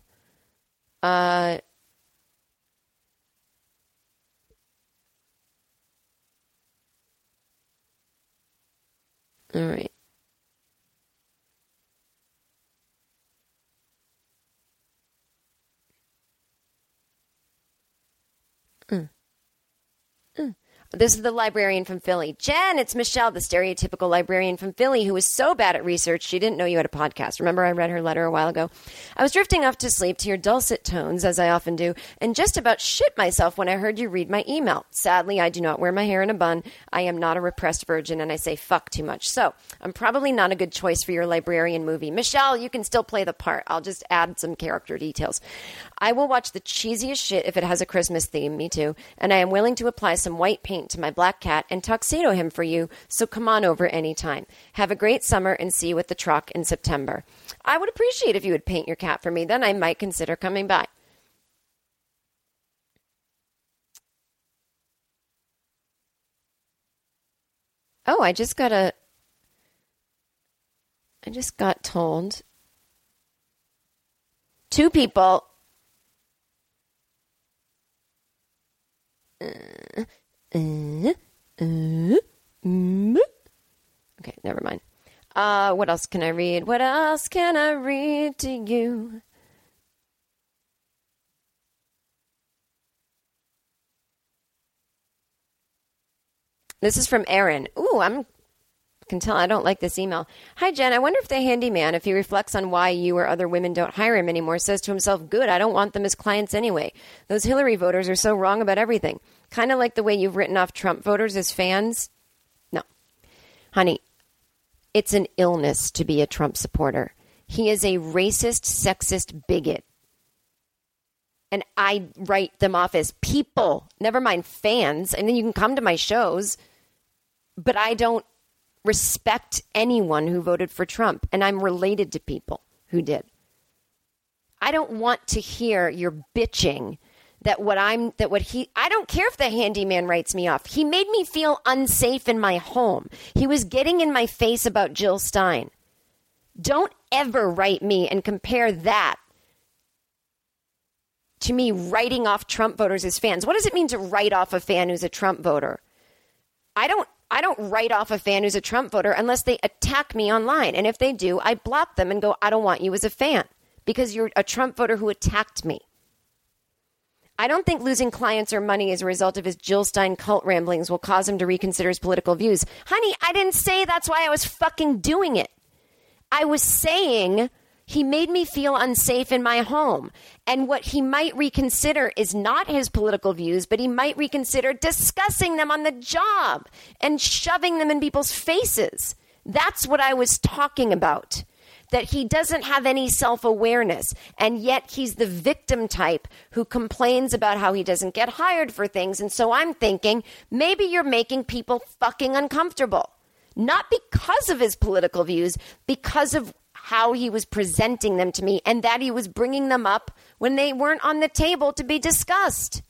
All right. This is the librarian from Philly. Jen, it's Michelle, the stereotypical librarian from Philly who was so bad at research she didn't know you had a podcast. Remember I read her letter a while ago? I was drifting off to sleep to your dulcet tones, as I often do, and just about shit myself when I heard you read my email. Sadly, I do not wear my hair in a bun. I am not a repressed virgin, and I say fuck too much. So I'm probably not a good choice for your librarian movie. Michelle, you can still play the part. I'll just add some character details. I will watch the cheesiest shit if it has a Christmas theme, me too, and I am willing to apply some white paint to my black cat and tuxedo him for you, so come on over anytime. Have a great summer and see you at the truck in September. I would appreciate if you would paint your cat for me, then I might consider coming by. Oh, I just got told two people Okay, never mind. What else can I read? What else can I read to you? This is from Aaron. Ooh, I can tell I don't like this email. Hi, Jen. I wonder if the handyman, if he reflects on why you or other women don't hire him anymore, says to himself, good, I don't want them as clients anyway. Those Hillary voters are so wrong about everything. Kind of like the way you've written off Trump voters as fans. No. Honey, it's an illness to be a Trump supporter. He is a racist, sexist bigot. And I write them off as people, never mind fans. And then you can come to my shows, but I don't respect anyone who voted for Trump, and I'm related to people who did. I don't want to hear your bitching I don't care if the handyman writes me off. He made me feel unsafe in my home. He was getting in my face about Jill Stein. Don't ever write me and compare that to me writing off Trump voters as fans. What does it mean to write off a fan who's a Trump voter? I don't write off a fan who's a Trump voter unless they attack me online. And if they do, I block them and go, I don't want you as a fan because you're a Trump voter who attacked me. I don't think losing clients or money as a result of his Jill Stein cult ramblings will cause him to reconsider his political views. Honey, I didn't say that's why I was fucking doing it. I was saying He made me feel unsafe in my home. And what he might reconsider is not his political views, but he might reconsider discussing them on the job and shoving them in people's faces. That's what I was talking about, that he doesn't have any self-awareness, and yet he's the victim type who complains about how he doesn't get hired for things. And so I'm thinking, maybe you're making people fucking uncomfortable, not because of his political views, because of how he was presenting them to me, and that he was bringing them up when they weren't on the table to be discussed.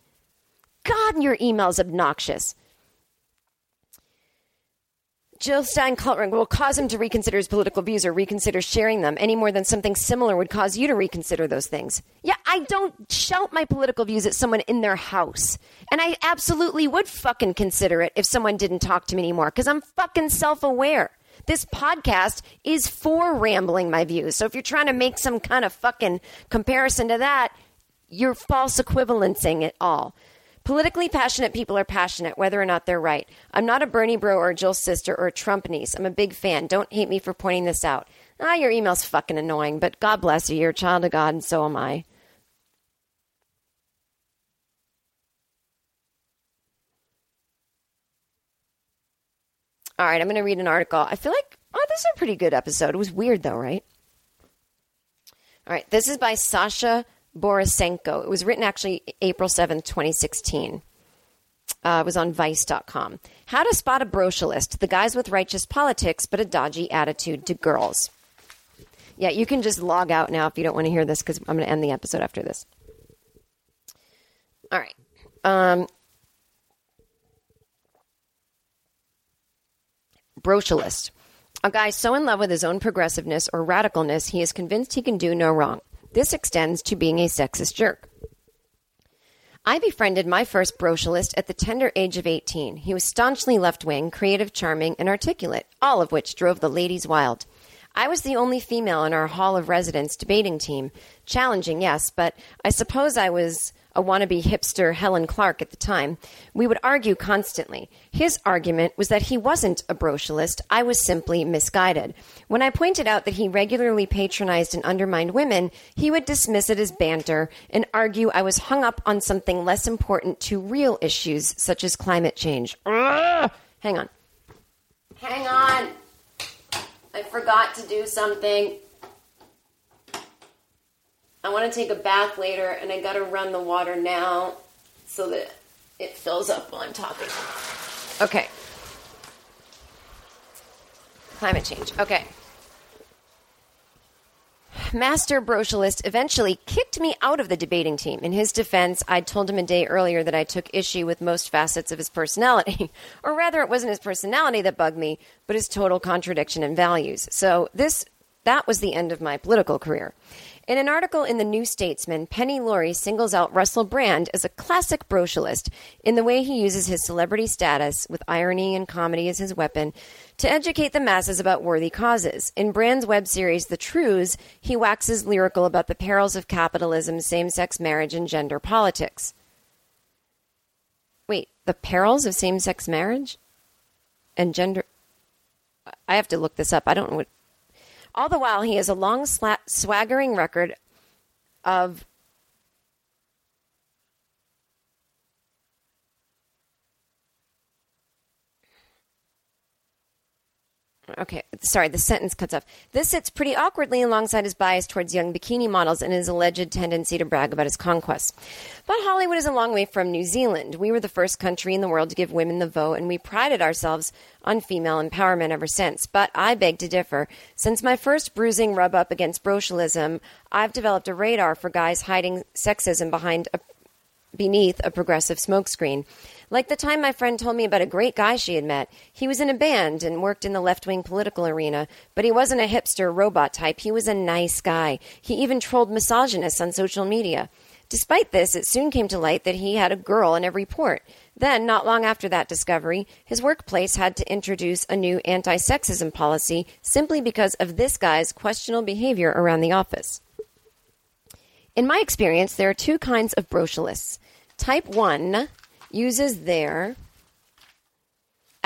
God, your email's obnoxious. Jill Stein-Klutring, will cause him to reconsider his political views or reconsider sharing them any more than something similar would cause you to reconsider those things. Yeah, I don't shout my political views at someone in their house. And I absolutely would fucking consider it if someone didn't talk to me anymore, because I'm fucking self-aware. This podcast is for rambling my views. So if you're trying to make some kind of fucking comparison to that, you're false equivalencing it all. Politically passionate people are passionate, whether or not they're right. I'm not a Bernie bro or a Jill sister or a Trump niece. I'm a big fan. Don't hate me for pointing this out. Ah, your email's fucking annoying, but God bless you. You're a child of God, and so am I. All right, I'm going to read an article. I feel like, oh, this is a pretty good episode. It was weird, though, right? All right, this is by Sasha Borisenko. It was written actually April 7th, 2016. It was on Vice.com. How to spot a brochurist, the guys with righteous politics but a dodgy attitude to girls. Yeah, you can just log out now if you don't want to hear this, because I'm going to end the episode after this. All right. Brochurist, a guy so in love with his own progressiveness or radicalness he is convinced he can do no wrong. This extends to being a sexist jerk. I befriended my first brochurist at the tender age of 18. He was staunchly left-wing, creative, charming, and articulate, all of which drove the ladies wild. I was the only female in our Hall of Residence debating team. Challenging, yes, but I suppose I was a wannabe hipster Helen Clark at the time. We would argue constantly. His argument was that he wasn't a brochurist. I was simply misguided. When I pointed out that he regularly patronized and undermined women, he would dismiss it as banter and argue I was hung up on something less important to real issues such as climate change. Hang on. Hang on. I forgot to do something. I want to take a bath later, and I got to run the water now so that it fills up while I'm talking. Okay. Climate change. Okay. Master brochurist eventually kicked me out of the debating team. In his defense, I'd told him a day earlier that I took issue with most facets of his personality, or rather it wasn't his personality that bugged me, but his total contradiction in values. So that was the end of my political career. In an article in The New Statesman, Penny Lorry singles out Russell Brand as a classic brochurist in the way he uses his celebrity status, with irony and comedy as his weapon, to educate the masses about worthy causes. In Brand's web series, The Trues, he waxes lyrical about the perils of capitalism, same-sex marriage, and gender politics. Wait, the perils of same-sex marriage? And gender... I have to look this up. I don't know what... All the while, he has a long, swaggering record of okay, sorry, the sentence cuts off. This sits pretty awkwardly alongside his bias towards young bikini models and his alleged tendency to brag about his conquests. But Hollywood is a long way from New Zealand. We were the first country in the world to give women the vote, and we prided ourselves on female empowerment ever since. But I beg to differ. Since my first bruising rub-up against brochurlism, I've developed a radar for guys hiding sexism beneath a progressive smokescreen. Like the time my friend told me about a great guy she had met. He was in a band and worked in the left-wing political arena, but he wasn't a hipster robot type. He was a nice guy. He even trolled misogynists on social media. Despite this, it soon came to light that he had a girl in every port. Then, not long after that discovery, his workplace had to introduce a new anti-sexism policy simply because of this guy's questionable behavior around the office. In my experience, there are two kinds of brochurists. Type 1 uses their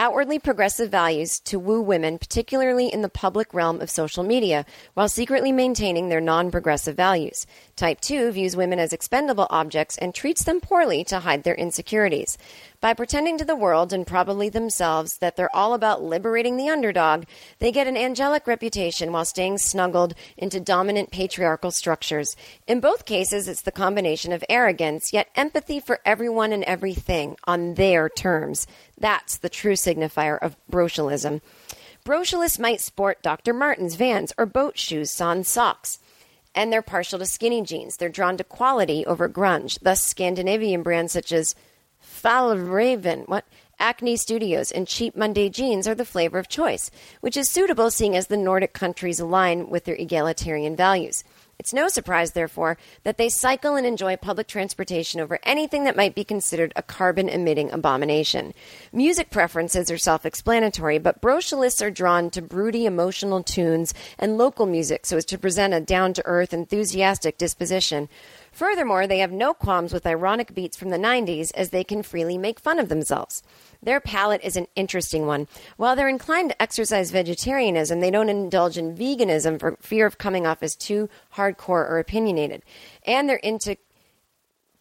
outwardly progressive values to woo women, particularly in the public realm of social media, while secretly maintaining their non-progressive values. Type 2 views women as expendable objects and treats them poorly to hide their insecurities. By pretending to the world, and probably themselves, that they're all about liberating the underdog, they get an angelic reputation while staying snuggled into dominant patriarchal structures. In both cases, it's the combination of arrogance, yet empathy for everyone and everything on their terms. That's the true signifier of brocialism. Brocialists might sport Dr. Martens, Vans, or boat shoes, sans socks. And they're partial to skinny jeans. They're drawn to quality over grunge. Thus, Scandinavian brands such as Falraven, Acne Studios, and cheap Monday jeans are the flavor of choice, which is suitable seeing as the Nordic countries align with their egalitarian values. It's no surprise, therefore, that they cycle and enjoy public transportation over anything that might be considered a carbon-emitting abomination. Music preferences are self-explanatory, but brocialists are drawn to broody, emotional tunes and local music so as to present a down-to-earth, enthusiastic disposition. Furthermore, they have no qualms with ironic beats from the 90s, as they can freely make fun of themselves. Their palate is an interesting one. While they're inclined to exercise vegetarianism, they don't indulge in veganism for fear of coming off as too hardcore or opinionated. And they're into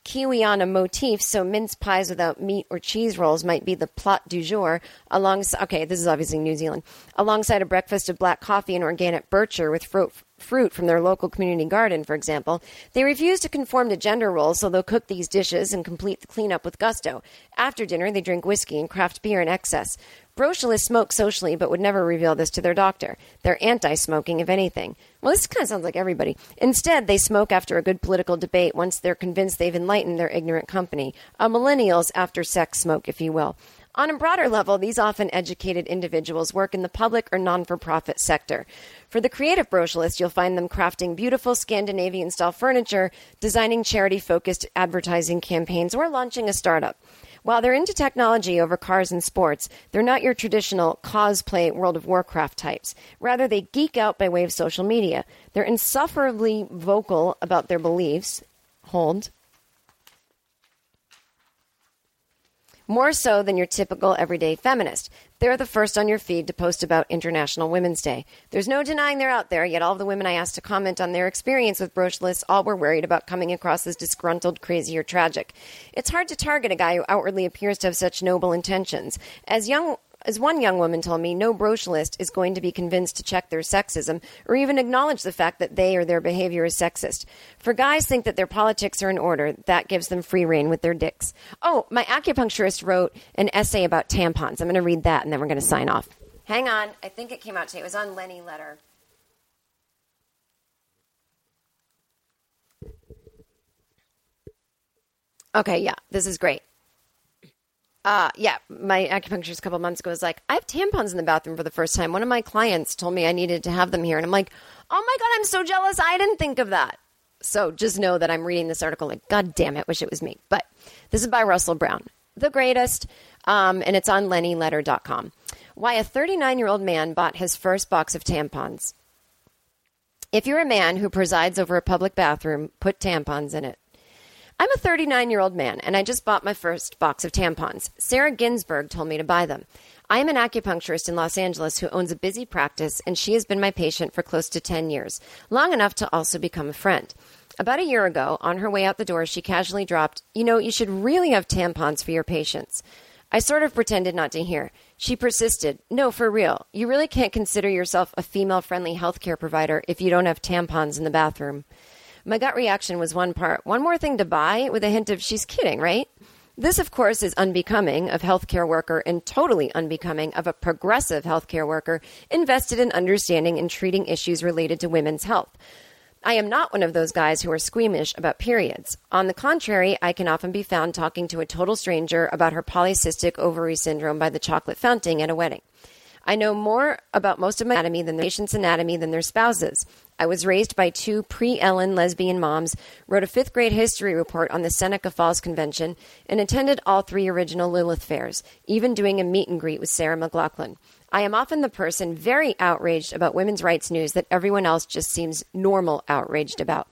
Kiwiana motifs, so mince pies without meat or cheese rolls might be the plot du jour, this is obviously New Zealand, alongside a breakfast of black coffee and organic bircher with fruit from their local community garden, for example. They refuse to conform to gender roles, so they'll cook these dishes and complete the cleanup with gusto. After dinner, they drink whiskey and craft beer in excess. Brocialists smoke socially, but would never reveal this to their doctor. They're anti-smoking, if anything. Well, this kind of sounds like everybody. Instead, they smoke after a good political debate once they're convinced they've enlightened their ignorant company. A millennials after sex smoke, if you will. On a broader level, these often educated individuals work in the public or non-for-profit sector. For the creative brocialists, you'll find them crafting beautiful Scandinavian-style furniture, designing charity-focused advertising campaigns, or launching a startup. While they're into technology over cars and sports, they're not your traditional cosplay World of Warcraft types. Rather, they geek out by way of social media. They're insufferably vocal about their beliefs. More so than your typical everyday feminist. They're the first on your feed to post about International Women's Day. There's no denying they're out there, yet all of the women I asked to comment on their experience with brocialists all were worried about coming across as disgruntled, crazy, or tragic. It's hard to target a guy who outwardly appears to have such noble intentions. As one young woman told me, no brocialist is going to be convinced to check their sexism or even acknowledge the fact that they or their behavior is sexist. For guys think that their politics are in order, that gives them free rein with their dicks. Oh, my acupuncturist wrote an essay about tampons. I'm going to read that and then we're going to sign off. Hang on. I think it came out today. It was on Lenny Letter. Okay, yeah, this is great. My acupuncturist a couple months ago was like, I have tampons in the bathroom for the first time. One of my clients told me I needed to have them here. And I'm like, oh my God, I'm so jealous. I didn't think of that. So just know that I'm reading this article like, God damn it, wish it was me. But this is by Russell Brown, the greatest. And it's on LennyLetter.com. Why a 39-year-old man bought his first box of tampons. If you're a man who presides over a public bathroom, put tampons in it. I'm a 39-year-old man, and I just bought my first box of tampons. Sarah Ginsburg told me to buy them. I am an acupuncturist in Los Angeles who owns a busy practice, and she has been my patient for close to 10 years, long enough to also become a friend. About a year ago, on her way out the door, she casually dropped, "You know, you should really have tampons for your patients." I sort of pretended not to hear. She persisted, "No, for real. You really can't consider yourself a female-friendly healthcare provider if you don't have tampons in the bathroom." My gut reaction was one more thing to buy, with a hint of, she's kidding, right? This, of course, is unbecoming of healthcare worker and totally unbecoming of a progressive healthcare worker invested in understanding and treating issues related to women's health. I am not one of those guys who are squeamish about periods. On the contrary, I can often be found talking to a total stranger about her polycystic ovary syndrome by the chocolate fountain at a wedding. I know more about most of my anatomy than the patient's anatomy than their spouses. I was raised by two pre-Ellen lesbian moms, wrote a 5th-grade history report on the Seneca Falls Convention, and attended all 3 original Lilith fairs, even doing a meet and greet with Sarah McLachlan. I am often the person very outraged about women's rights news that everyone else just seems normal outraged about.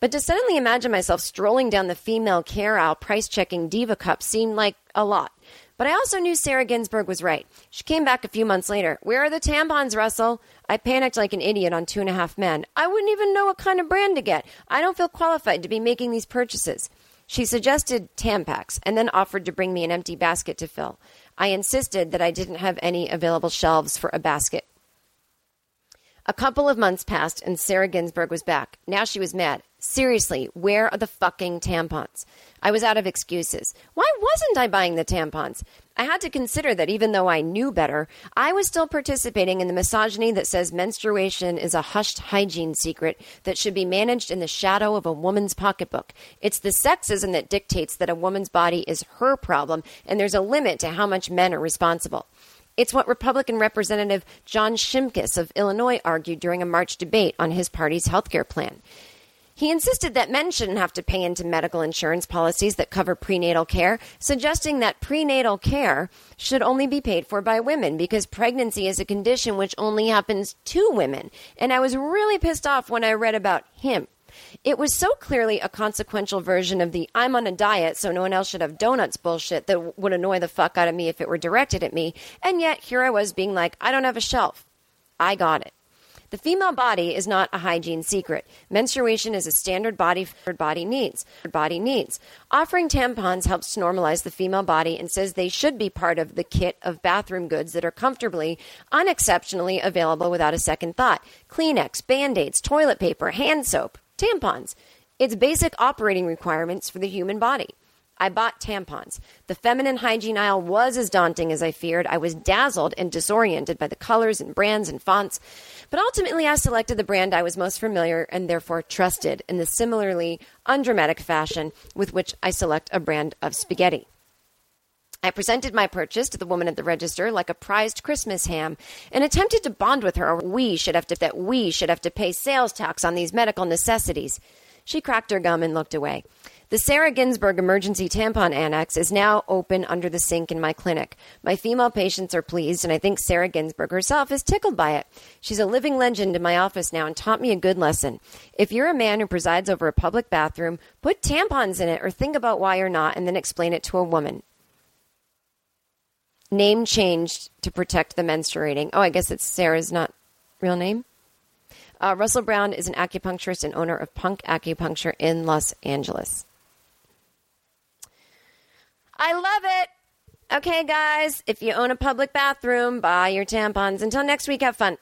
But to suddenly imagine myself strolling down the female care aisle price-checking diva cup seemed like a lot. But I also knew Sarah Ginsburg was right. She came back a few months later. Where are the tampons, Russell? I panicked like an idiot on Two and a Half Men. I wouldn't even know what kind of brand to get. I don't feel qualified to be making these purchases. She suggested Tampax and then offered to bring me an empty basket to fill. I insisted that I didn't have any available shelves for a basket. A couple of months passed and Sarah Ginsburg was back. Now she was mad. Seriously, where are the fucking tampons? I was out of excuses. Why wasn't I buying the tampons? I had to consider that even though I knew better, I was still participating in the misogyny that says menstruation is a hushed hygiene secret that should be managed in the shadow of a woman's pocketbook. It's the sexism that dictates that a woman's body is her problem, and there's a limit to how much men are responsible. It's what Republican Representative John Shimkus of Illinois argued during a March debate on his party's healthcare plan. He insisted that men shouldn't have to pay into medical insurance policies that cover prenatal care, suggesting that prenatal care should only be paid for by women because pregnancy is a condition which only happens to women. And I was really pissed off when I read about him. It was so clearly a consequential version of the I'm on a diet so no one else should have donuts bullshit that would annoy the fuck out of me if it were directed at me. And yet here I was being like, I don't have a shelf. I got it. The female body is not a hygiene secret. Menstruation is a standard body needs. Offering tampons helps normalize the female body and says they should be part of the kit of bathroom goods that are comfortably, unexceptionally available without a second thought. Kleenex, Band-Aids, toilet paper, hand soap, tampons. It's basic operating requirements for the human body. I bought tampons. The feminine hygiene aisle was as daunting as I feared. I was dazzled and disoriented by the colors and brands and fonts. But ultimately, I selected the brand I was most familiar and therefore trusted in the similarly undramatic fashion with which I select a brand of spaghetti. I presented my purchase to the woman at the register like a prized Christmas ham and attempted to bond with her over we should have to pay sales tax on these medical necessities. She cracked her gum and looked away. The Sarah Ginsburg Emergency Tampon Annex is now open under the sink in my clinic. My female patients are pleased, and I think Sarah Ginsburg herself is tickled by it. She's a living legend in my office now and taught me a good lesson. If you're a man who presides over a public bathroom, put tampons in it or think about why you're not and then explain it to a woman. Name changed to protect the menstruating. Oh, I guess it's Sarah's not real name. Russell Brown is an acupuncturist and owner of Punk Acupuncture in Los Angeles. I love it. Okay, guys, if you own a public bathroom, buy your tampons. Until next week, have fun.